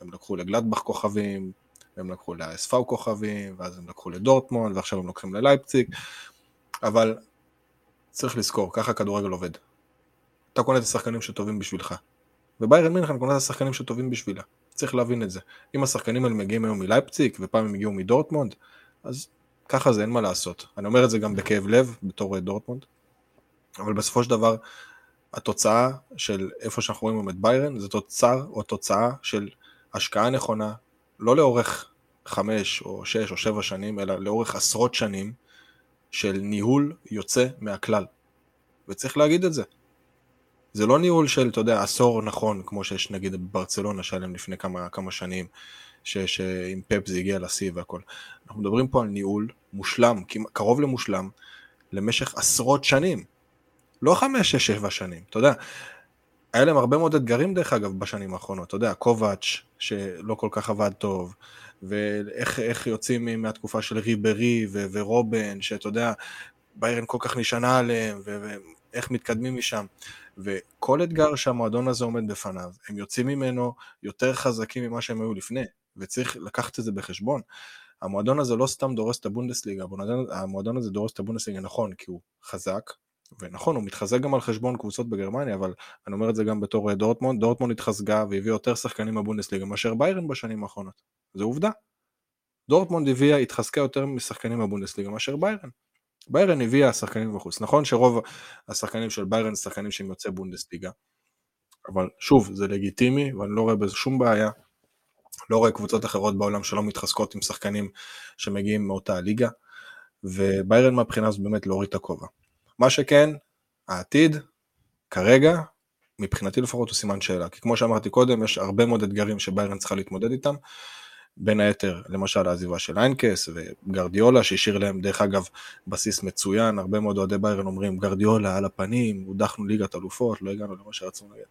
הם לקחו לגלדבך כוכבים, הם לקחו לאספאו כוכבים, ואז הם לקחו לדורטמונד, ועכשיו הם לוקחים ללייפציג, אבל צריך לזכור, ככה כדורגל עובד. אתה קונה את השחקנים שטובים בשבילך, וביירן מינכן קונה את השחקנים שטובים בשבילה, צריך להבין את זה. אם השחקנים האלה מגיעים היום מלייפציג, ופעם הם הגיעו מדורטמונד, אז ככה זה אין מה לעשות. אני אומר את זה גם בכאב לב, בתור דורטמונד, אבל בסופו של דבר, התוצאה של איפה שאנחנו רואים את ביירן, זה תוצר או תוצאה של השקעה נכונה, לא לאורך חמש או שש או שבע שנים, אלא לאורך עשרות שנים של ניהול יוצא מהכלל. וצריך להגיד את זה. זה לא ניהול של, אתה יודע, עשור נכון, כמו שיש נגיד בברצלונה שעליהם לפני כמה, כמה שנים, ש, שעם פפ זה הגיע לסי והכל. אנחנו מדברים פה על ניהול מושלם, קרוב למושלם, למשך עשרות שנים. לא חמש, שש, שבע שנים, אתה יודע, היה להם הרבה מאוד אתגרים דרך אגב בשנים האחרונות, אתה יודע, קובץ' שלא כל כך עבד טוב, ואיך איך יוצאים מהתקופה של ריברי ו- ורובן, שאתה יודע, ביירן כל כך נשענה עליהם, ואיך מתקדמים משם, וכל אתגר שהמועדון הזה עומד בפניו, הם יוצאים ממנו יותר חזקים ממה שהם היו לפני, וצריך לקחת את זה בחשבון. המועדון הזה לא סתם דורס את הבונדסליגה, המועדון הזה דורס את הבונדסליגה נכון, כי הוא חזק, ונכון, הוא מתחזק גם על חשבון קבוצות בגרמניה, אבל אני אומר את זה גם בתור דורטמונד, דורטמונד התחזקה והביאה יותר שחקנים בבונדסליגה, מאשר ביירן בשנים האחרונות. זו עובדה. דורטמונד הביאה, התחזקה יותר משחקנים בבונדסליגה, מאשר ביירן. ביירן הביאה שחקנים בחוץ. נכון שרוב השחקנים של ביירן שחקנים שהם יוצא בונדסליגה, אבל שוב, זה לגיטימי, ואני לא רואה בזה שום בעיה. לא רואה קבוצות אחרות בעולם שלא מתחזקות עם שחקנים שמגיעים מאותה הליגה, וביירן מהבחינה הזאת באמת להוריד את הכובע. מה שכן, העתיד, כרגע, מבחינתי לפחות הוא סימן שאלה, כי כמו שאמרתי קודם, יש הרבה מאוד אתגרים שביירן צריכה להתמודד איתם, בין היתר, למשל, העזיבה של איינקס וגרדיולה, שהשאיר להם דרך אגב בסיס מצוין, הרבה מאוד אוהדי ביירן אומרים, גרדיולה על הפנים, הודחנו ליגת אלופות, לא הגענו למה שרצינו להגיד.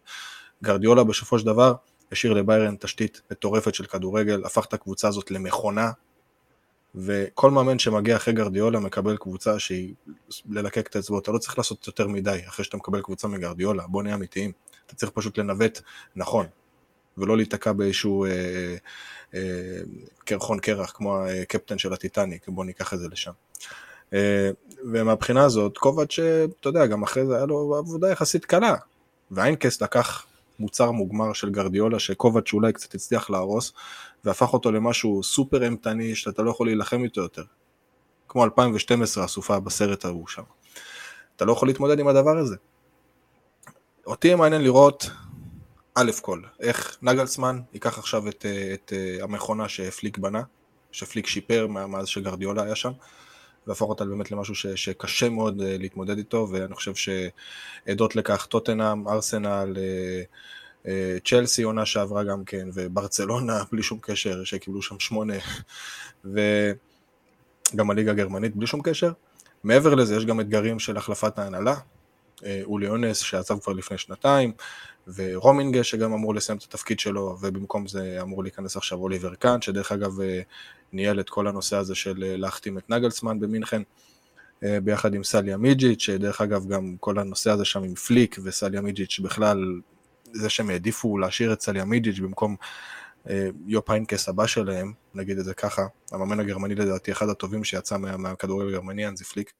גרדיולה בסופו של דבר, השאיר לביירן תשתית מטורפת של כדורגל, הפך את הקבוצה הזאת למכונה, וכל מאמן שמגיע אחרי גרדיולה מקבל קבוצה שהיא ללקק את האצבעות, אתה לא צריך לעשות יותר מדי אחרי שאתה מקבל קבוצה מגרדיולה, בוא נהיה אמיתיים, אתה צריך פשוט לנווט נכון, ולא להתקע באיזשהו אה, אה, קרחון קרח, כמו הקפטן של הטיטניק, בוא ניקח את זה לשם. אה, ומהבחינה הזאת, קובעת שאתה יודע, גם אחרי זה היה לו עבודה יחסית קלה, ואיינקס לקח מוצר מוגמר של גרדיולה, שקובעת שאולי קצת הצליח להרוס, והפך אותו למשהו סופר אמתני, שאתה לא יכול להילחם איתו יותר. כמו אלפיים ושתים עשרה, הסופה בסרט ההוא שם. אתה לא יכול להתמודד עם הדבר הזה. אותי מעניין לראות, א' כל, איך נגלסמן ייקח עכשיו את, את המכונה שפליק בנה, שפליק שיפר מאז שגרדיולה היה שם, והפוך אותה באמת למשהו ש, שקשה מאוד להתמודד איתו, ואני חושב שעדות לכך טוטנהאם, ארסנל, צ'לסי עונה שעברה גם כן, וברצלונה בלי שום קשר, שקיבלו שם שמונה, וגם הליגה הגרמנית בלי שום קשר. מעבר לזה יש גם אתגרים של החלפת ההנהלה, אולי יונס שעצב כבר לפני שנתיים, ורומינגה שגם אמור לסיים את התפקיד שלו, ובמקום זה אמור להיכנס עכשיו אוליבר קאן, שדרך אגב ניהל את כל הנושא הזה של להחתים את נגלסמן במינכן, ביחד עם סליה מיג'יץ', שדרך אגב גם כל הנושא הזה שם עם פליק וסליה מיג'יץ', בכלל זה שהם העדיפו להשאיר את סליה מיג'יץ' במקום יופ היינקס הבא שלהם, נגיד את זה ככה, המאמן הגרמני לדעתי אחד הטובים שיצא מה, מהכדורגל הגרמני, אנזי פליק,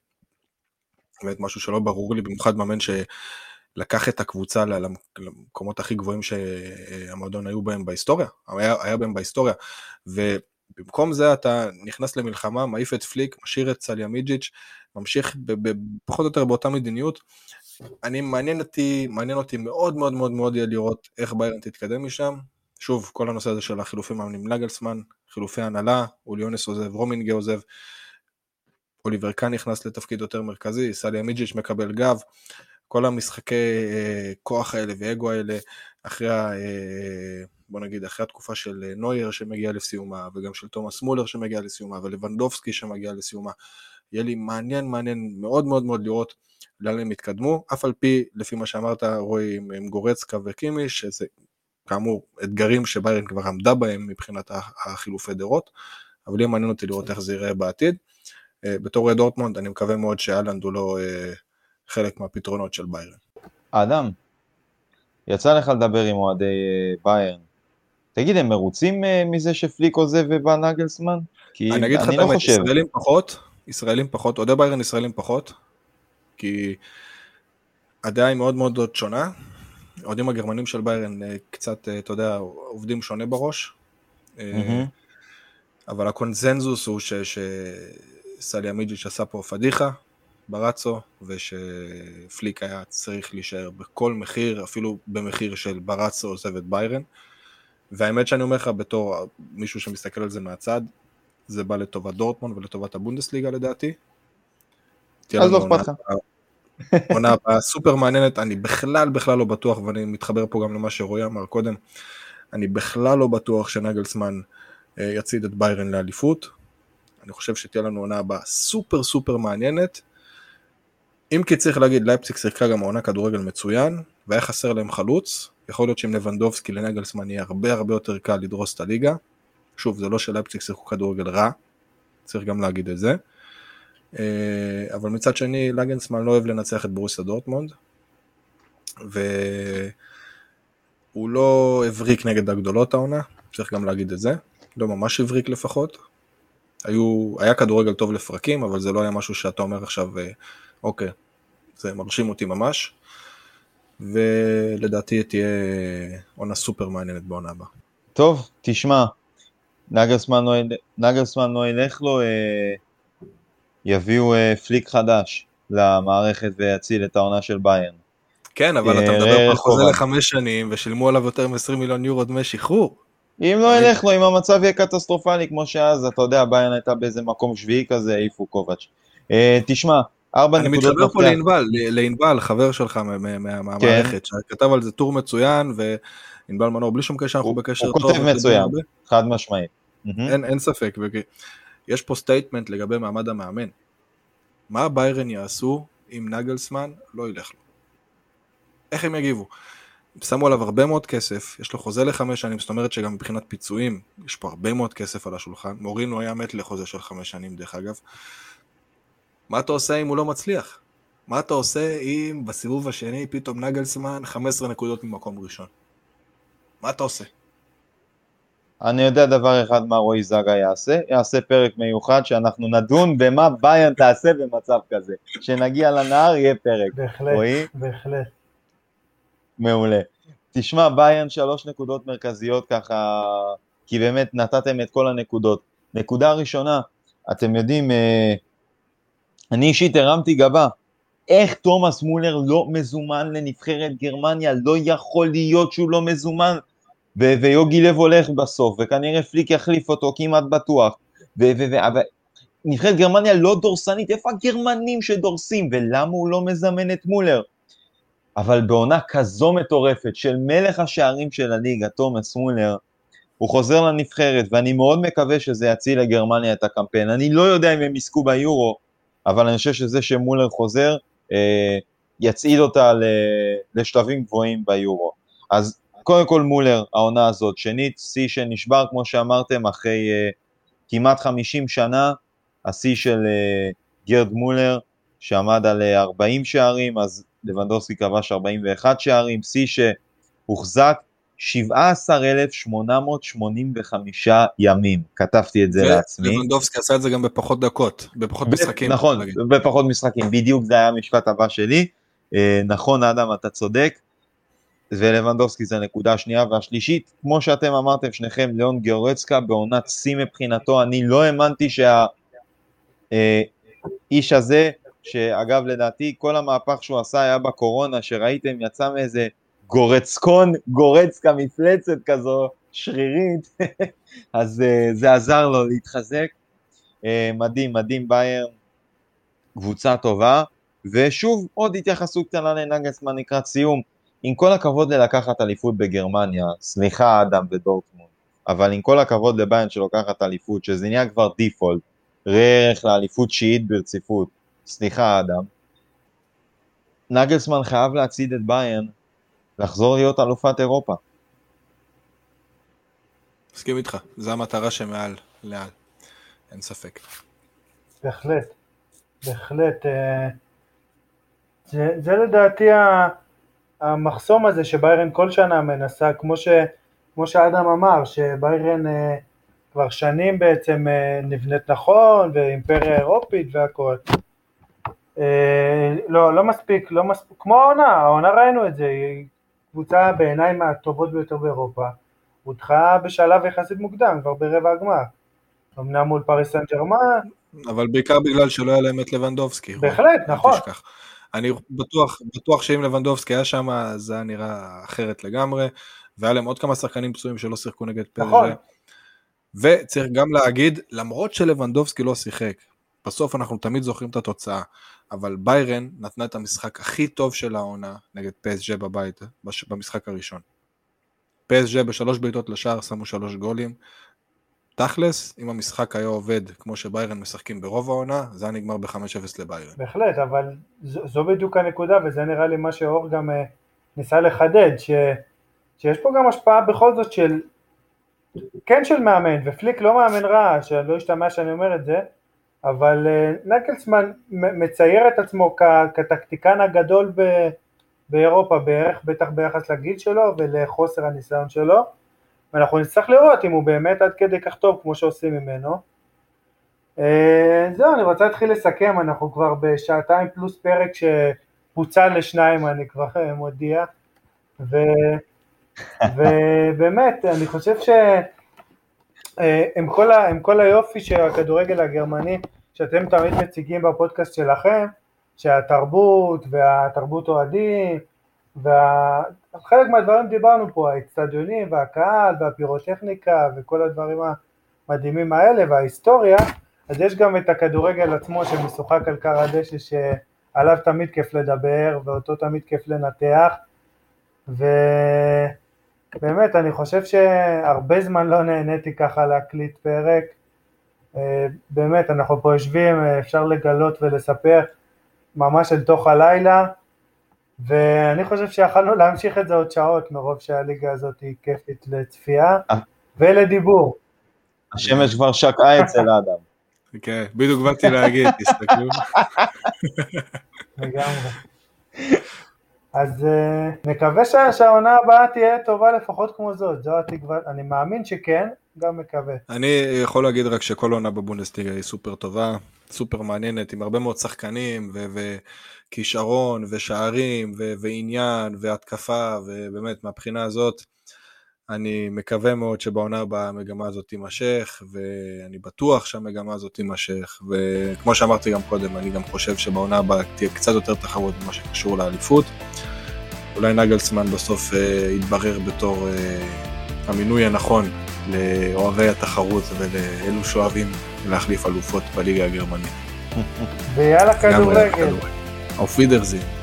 באמת משהו שלא ברור לי, במיוחד מאמן שלקח את הקבוצה למקומות הכי גבוהים שהמועדון היו בהם בהיסטוריה, היה, היה בהם בהיסטוריה, ובמקום זה אתה נכנס למלחמה, מעיף את פליק, משאיר את סליה מיג'יץ', ממשיך פחות או יותר באותה מדיניות. אני, מעניין אותי, מעניין אותי מאוד מאוד מאוד מאוד לראות איך ביירן תתקדם משם, שוב, כל הנושא הזה של החילופים מאמנים נגלסמן, חילופי הנהלה, אוליונס עוזב, רומינגה עוזב, אוליבר קאן נכנס לתפקיד יותר מרכזי, סליה מיג'יץ' מקבל גב, כל המשחקי כוח האלה ואגו האלה, אחרי, בוא נגיד, אחרי התקופה של נויר שמגיע לסיומה, וגם של תומס מולר שמגיע לסיומה, ולוונדובסקי שמגיע לסיומה, יהיה לי מעניין, מעניין מאוד מאוד מאוד לראות לאן הם התקדמו, אף על פי, לפי מה שאמרת, רועי, עם גורצקה וקימיך, שזה כאמור אתגרים שביירן כבר עמדה בהם מבחינת החילופי דורות, אבל יהיה מעניין אותי לראות איך זה ייראה בעתיד. בתור דורטמונד אני מקווה מאוד שאלנד הוא לא חלק מהפתרונות של ביירן. אדם, יצא לך לדבר עם אוהדי ביירן, תגיד, הם מרוצים מזה שפליק עוזב ובא נגלסמן? כי אני, אני לא חושב. ישראלים פחות, ישראלים פחות, אוהדי ביירן ישראלים פחות, כי הדעה היא מאוד מאוד מאוד שונה, אוהדים הגרמנים של ביירן קצת, אתה יודע, עובדים שונה בראש, mm-hmm. אבל הקונזנזוס הוא שסליה מיג'יץ' עשה פה פדיחה ברצו, ושפליק היה צריך להישאר בכל מחיר, אפילו במחיר של ברצו עוזב את ביירן, והאמת שאני אומר לך בתור מישהו שמסתכל על זה מהצד, זה בא לטובת דורטמונד ולטובת הבונדסליגה לדעתי. אז לא אכפתך. עונה סופר מעניינת, אני בכלל בכלל לא בטוח, ואני מתחבר פה גם למה שרועי אמר קודם, אני בכלל לא בטוח שנגלסמן יציד את ביירן לאליפות, אני חושב שתהיה לנו עונה הבאה סופר סופר מעניינת, אם כי צריך להגיד, לייפציג שיחקה גם העונה כדורגל מצוין, והיה חסר להם חלוץ, יכול להיות שעם לוונדובסקי לנגלסמן יהיה הרבה הרבה יותר קל לדרוס את הליגה, שוב, זה לא שלייפציג שיחקו כדורגל רע, צריך גם להגיד את זה, אבל מצד שני, לגנסמן לא אוהב לנצח את ברוסיה דורטמונד, והוא לא הבריק נגד הגדולות העונה, צריך גם להגיד את זה, לא ממש הבריק לפחות, היו, היה כדורגל טוב לפרקים, אבל זה לא היה משהו שאתה אומר עכשיו, אוקיי, זה מרשים אותי ממש, ולדעתי תהיה עונה סופר מעניינת בעונה הבאה. טוב, תשמע, נגלסמן לא, נגלסמן לא ילך לו, יביאו פליק חדש למערכת ויציל את העונה של ביירן. כן, אבל אתה מדבר על חוזה לחמש שנים, ושילמו עליו יותר מ-עשרים מיליון יורו דמי שחרור. אם לא ילך לו, אם המצב יהיה קטסטרופלי, כמו שאז, אתה יודע, ביירן הייתה באיזה מקום שביעי כזה, איפה קובץ'. תשמע, ארבע נקודות... אני מתחבר פה לענבל, לענבל, חבר שלך מהמערכת, שכתב על זה טור מצוין, וענבל מנור, בלי שום קשר, אנחנו בקשר טוב. הוא כותב מצוין, חד משמעית. אין ספק, יש פה סטייטמנט לגבי מעמד המאמן. מה ביירן יעשו אם נגלסמן לא ילך לו? איך הם יגיבו? שמו עליו הרבה מאוד כסף, יש לו חוזה לחמש שנים, זאת אומרת שגם מבחינת פיצויים, יש פה הרבה מאוד כסף על השולחן, מורינו היה מת לחוזה של חמש שנים דרך אגב. מה אתה עושה אם הוא לא מצליח? מה אתה עושה אם בסיבוב השני פתאום נגלסמן חמש עשרה נקודות ממקום ראשון? מה אתה עושה? אני יודע דבר אחד מה רועי זגה יעשה, יעשה פרק מיוחד שאנחנו נדון במה ביירן תעשה במצב כזה, כשנגיע לנהר יהיה פרק, בהחלט, רועי? בהחלט. מעולה. תשמע, ביירן שלוש נקודות מרכזיות ככה, כי באמת נתתם את כל הנקודות. נקודה ראשונה, אתם יודעים, אני אישית הרמתי גבה, איך תומס מולר לא מזומן לנבחרת גרמניה, לא יכול להיות שהוא לא מזומן, ו- ויוגי לב הולך בסוף, וכנראה פליק יחליף אותו כמעט בטוח, ו- ו- ו- נבחרת גרמניה לא דורסנית, איפה הגרמנים שדורסים, ולמה הוא לא מזמן את מולר? אבל בעונה כזו מטורפת של מלך השערים של הליגה, תומס מולר, הוא חוזר לנבחרת, ואני מאוד מקווה שזה יציל לגרמניה את הקמפיין. אני לא יודע אם הם יסקו ביורו, אבל אני חושב שזה שמולר חוזר, אה, יצעיד אותה לשלבים גבוהים ביורו. אז קודם כל מולר, העונה הזאת, שנית, סי שנשבר, כמו שאמרתם, אחרי אה, כמעט חמישים שנה, הסי של אה, גרד מולר, שעמד על אה, ארבעים שערים, אז לוונדובסקי כבש ארבעים ואחד שערים, סי שהוחזק, שבעה עשר אלף שמונה מאות שמונים וחמישה ימים, כתבתי את זה לעצמי. לוונדובסקי עשה את זה גם בפחות דקות, בפחות משחקים. נכון, בפחות משחקים, בדיוק זה היה המשפט הבא שלי, נכון אדם אתה צודק, ולוונדובסקי זה נקודה שנייה והשלישית, כמו שאתם אמרתם שניכם, ליאון גורצקה בעונת סי מבחינתו, אני לא האמנתי שהאיש הזה, שאגב לדעתי כל המהפך שהוא עשה היה בקורונה, שראיתם יצא מאיזה גורצקון, גורצקה מפלצת כזו, שרירית, אז זה עזר לו להתחזק, מדהים, מדהים בייר, קבוצה טובה, ושוב עוד התייחסות קטנה לנגלסמן לקראת סיום, עם כל הכבוד ללקחת אליפות בגרמניה, סליחה אדם ודורטמונד, אבל עם כל הכבוד לביירן שלוקחת אליפות, שזה נהיה כבר דיפולט, ריח לאליפות שיעית ברציפות, סליחה אדם, נגלסמן חייב להציד את ביירן, לחזור להיות אלופת אירופה. מסכים איתך, זו המטרה שמעל לעל, אין ספק. בהחלט, בהחלט. זה, זה לדעתי המחסום הזה שביירן כל שנה מנסה, כמו, ש, כמו שאדם אמר, שביירן כבר שנים בעצם נבנית נכון, ואימפריה אירופית והכל. לא, לא מספיק, לא מספיק, כמו העונה, העונה ראינו את זה, היא קבוצה בעיניים הטובות ביותר באירופה, הודחה בשלב יחסית מוקדם, כבר ברבע הגמר, אמנם מול פריס סן ז'רמן. אבל בעיקר בגלל שלא היה להם את לוונדובסקי. בהחלט, נכון. אני בטוח, בטוח שאם לוונדובסקי היה שם, זה היה נראה אחרת לגמרי, והיה להם עוד כמה שחקנים פצועים שלא שיחקו נגד פרז'ה. וצריך גם להגיד, למרות שלוונדובסקי לא שיחק, בסוף אנחנו תמיד זוכרים את התוצאה, אבל ביירן נתנה את המשחק הכי טוב של העונה נגד פי אס ג'י בבית, במשחק הראשון. פי אס ג'י בשלוש בעיטות לשער שמו שלוש גולים, תכלס, אם המשחק היה עובד כמו שביירן משחקים ברוב העונה, זה היה נגמר ב-חמש אפס לביירן. בהחלט, אבל זו, זו בדיוק הנקודה, וזה נראה לי מה שאור גם אה, ניסה לחדד, ש, שיש פה גם השפעה בכל זאת של, כן של מאמן, ופליק לא מאמן רע, שלא השתמע שאני אומר את זה, אבל נקלסמן מצייר את עצמו כטקטיקן הגדול באירופה בערך, בטח ביחס לגיל שלו ולחוסר הניסיון שלו, ואנחנו נצטרך לראות אם הוא באמת עד כדי כך טוב כמו שעושים ממנו. זהו, אני רוצה להתחיל לסכם, אנחנו כבר בשעתיים פלוס פרק שפוצל לשניים, אני כבר מודיע, ובאמת אני חושב ש... עם כל, עם כל היופי שהכדורגל הגרמני, שאתם תמיד מציגים בפודקאסט שלכם, שהתרבות והתרבות אוהדים, וחלק מהדברים דיברנו פה, האצטדיונים והקהל והפירוטכניקה וכל הדברים המדהימים האלה וההיסטוריה, אז יש גם את הכדורגל עצמו שמשוחק על קר הדשא שעליו תמיד כיף לדבר ואותו תמיד כיף לנתח, ו... באמת, אני חושב שהרבה זמן לא נהניתי ככה להקליט פרק, באמת, אנחנו פה יושבים, אפשר לגלות ולספר ממש אל תוך הלילה, ואני חושב שיכלנו להמשיך את זה עוד שעות, מרוב שהליגה הזאת היא כיפית לצפייה ולדיבור. השמש כבר שקעה אצל האדם. כן, בדיוק באתי להגיד, תסתכלו. לגמרי. אז uh, מקווה שהעונה הבאה תהיה טובה לפחות כמו זאת, זו התקווה, אני מאמין שכן, גם מקווה. אני יכול להגיד רק שכל עונה בבונדסליגה היא סופר טובה, סופר מעניינת, עם הרבה מאוד שחקנים, וכישרון, ושערים, ועניין, והתקפה, ובאמת מהבחינה הזאת, אני מקווה מאוד שבעונה הבאה המגמה הזאת תימשך, ואני בטוח שהמגמה הזאת תימשך, וכמו שאמרתי גם קודם, אני גם חושב שבעונה הבאה תהיה קצת יותר תחרות במה שקשור לאליפות. אולי נגלסמן בסוף אה, יתברר בתור אה, המינוי הנכון לאוהבי התחרות ולאלו שאוהבים להחליף אלופות בליגה הגרמנית. ויאללה כדורגל. אוף וידרזיין.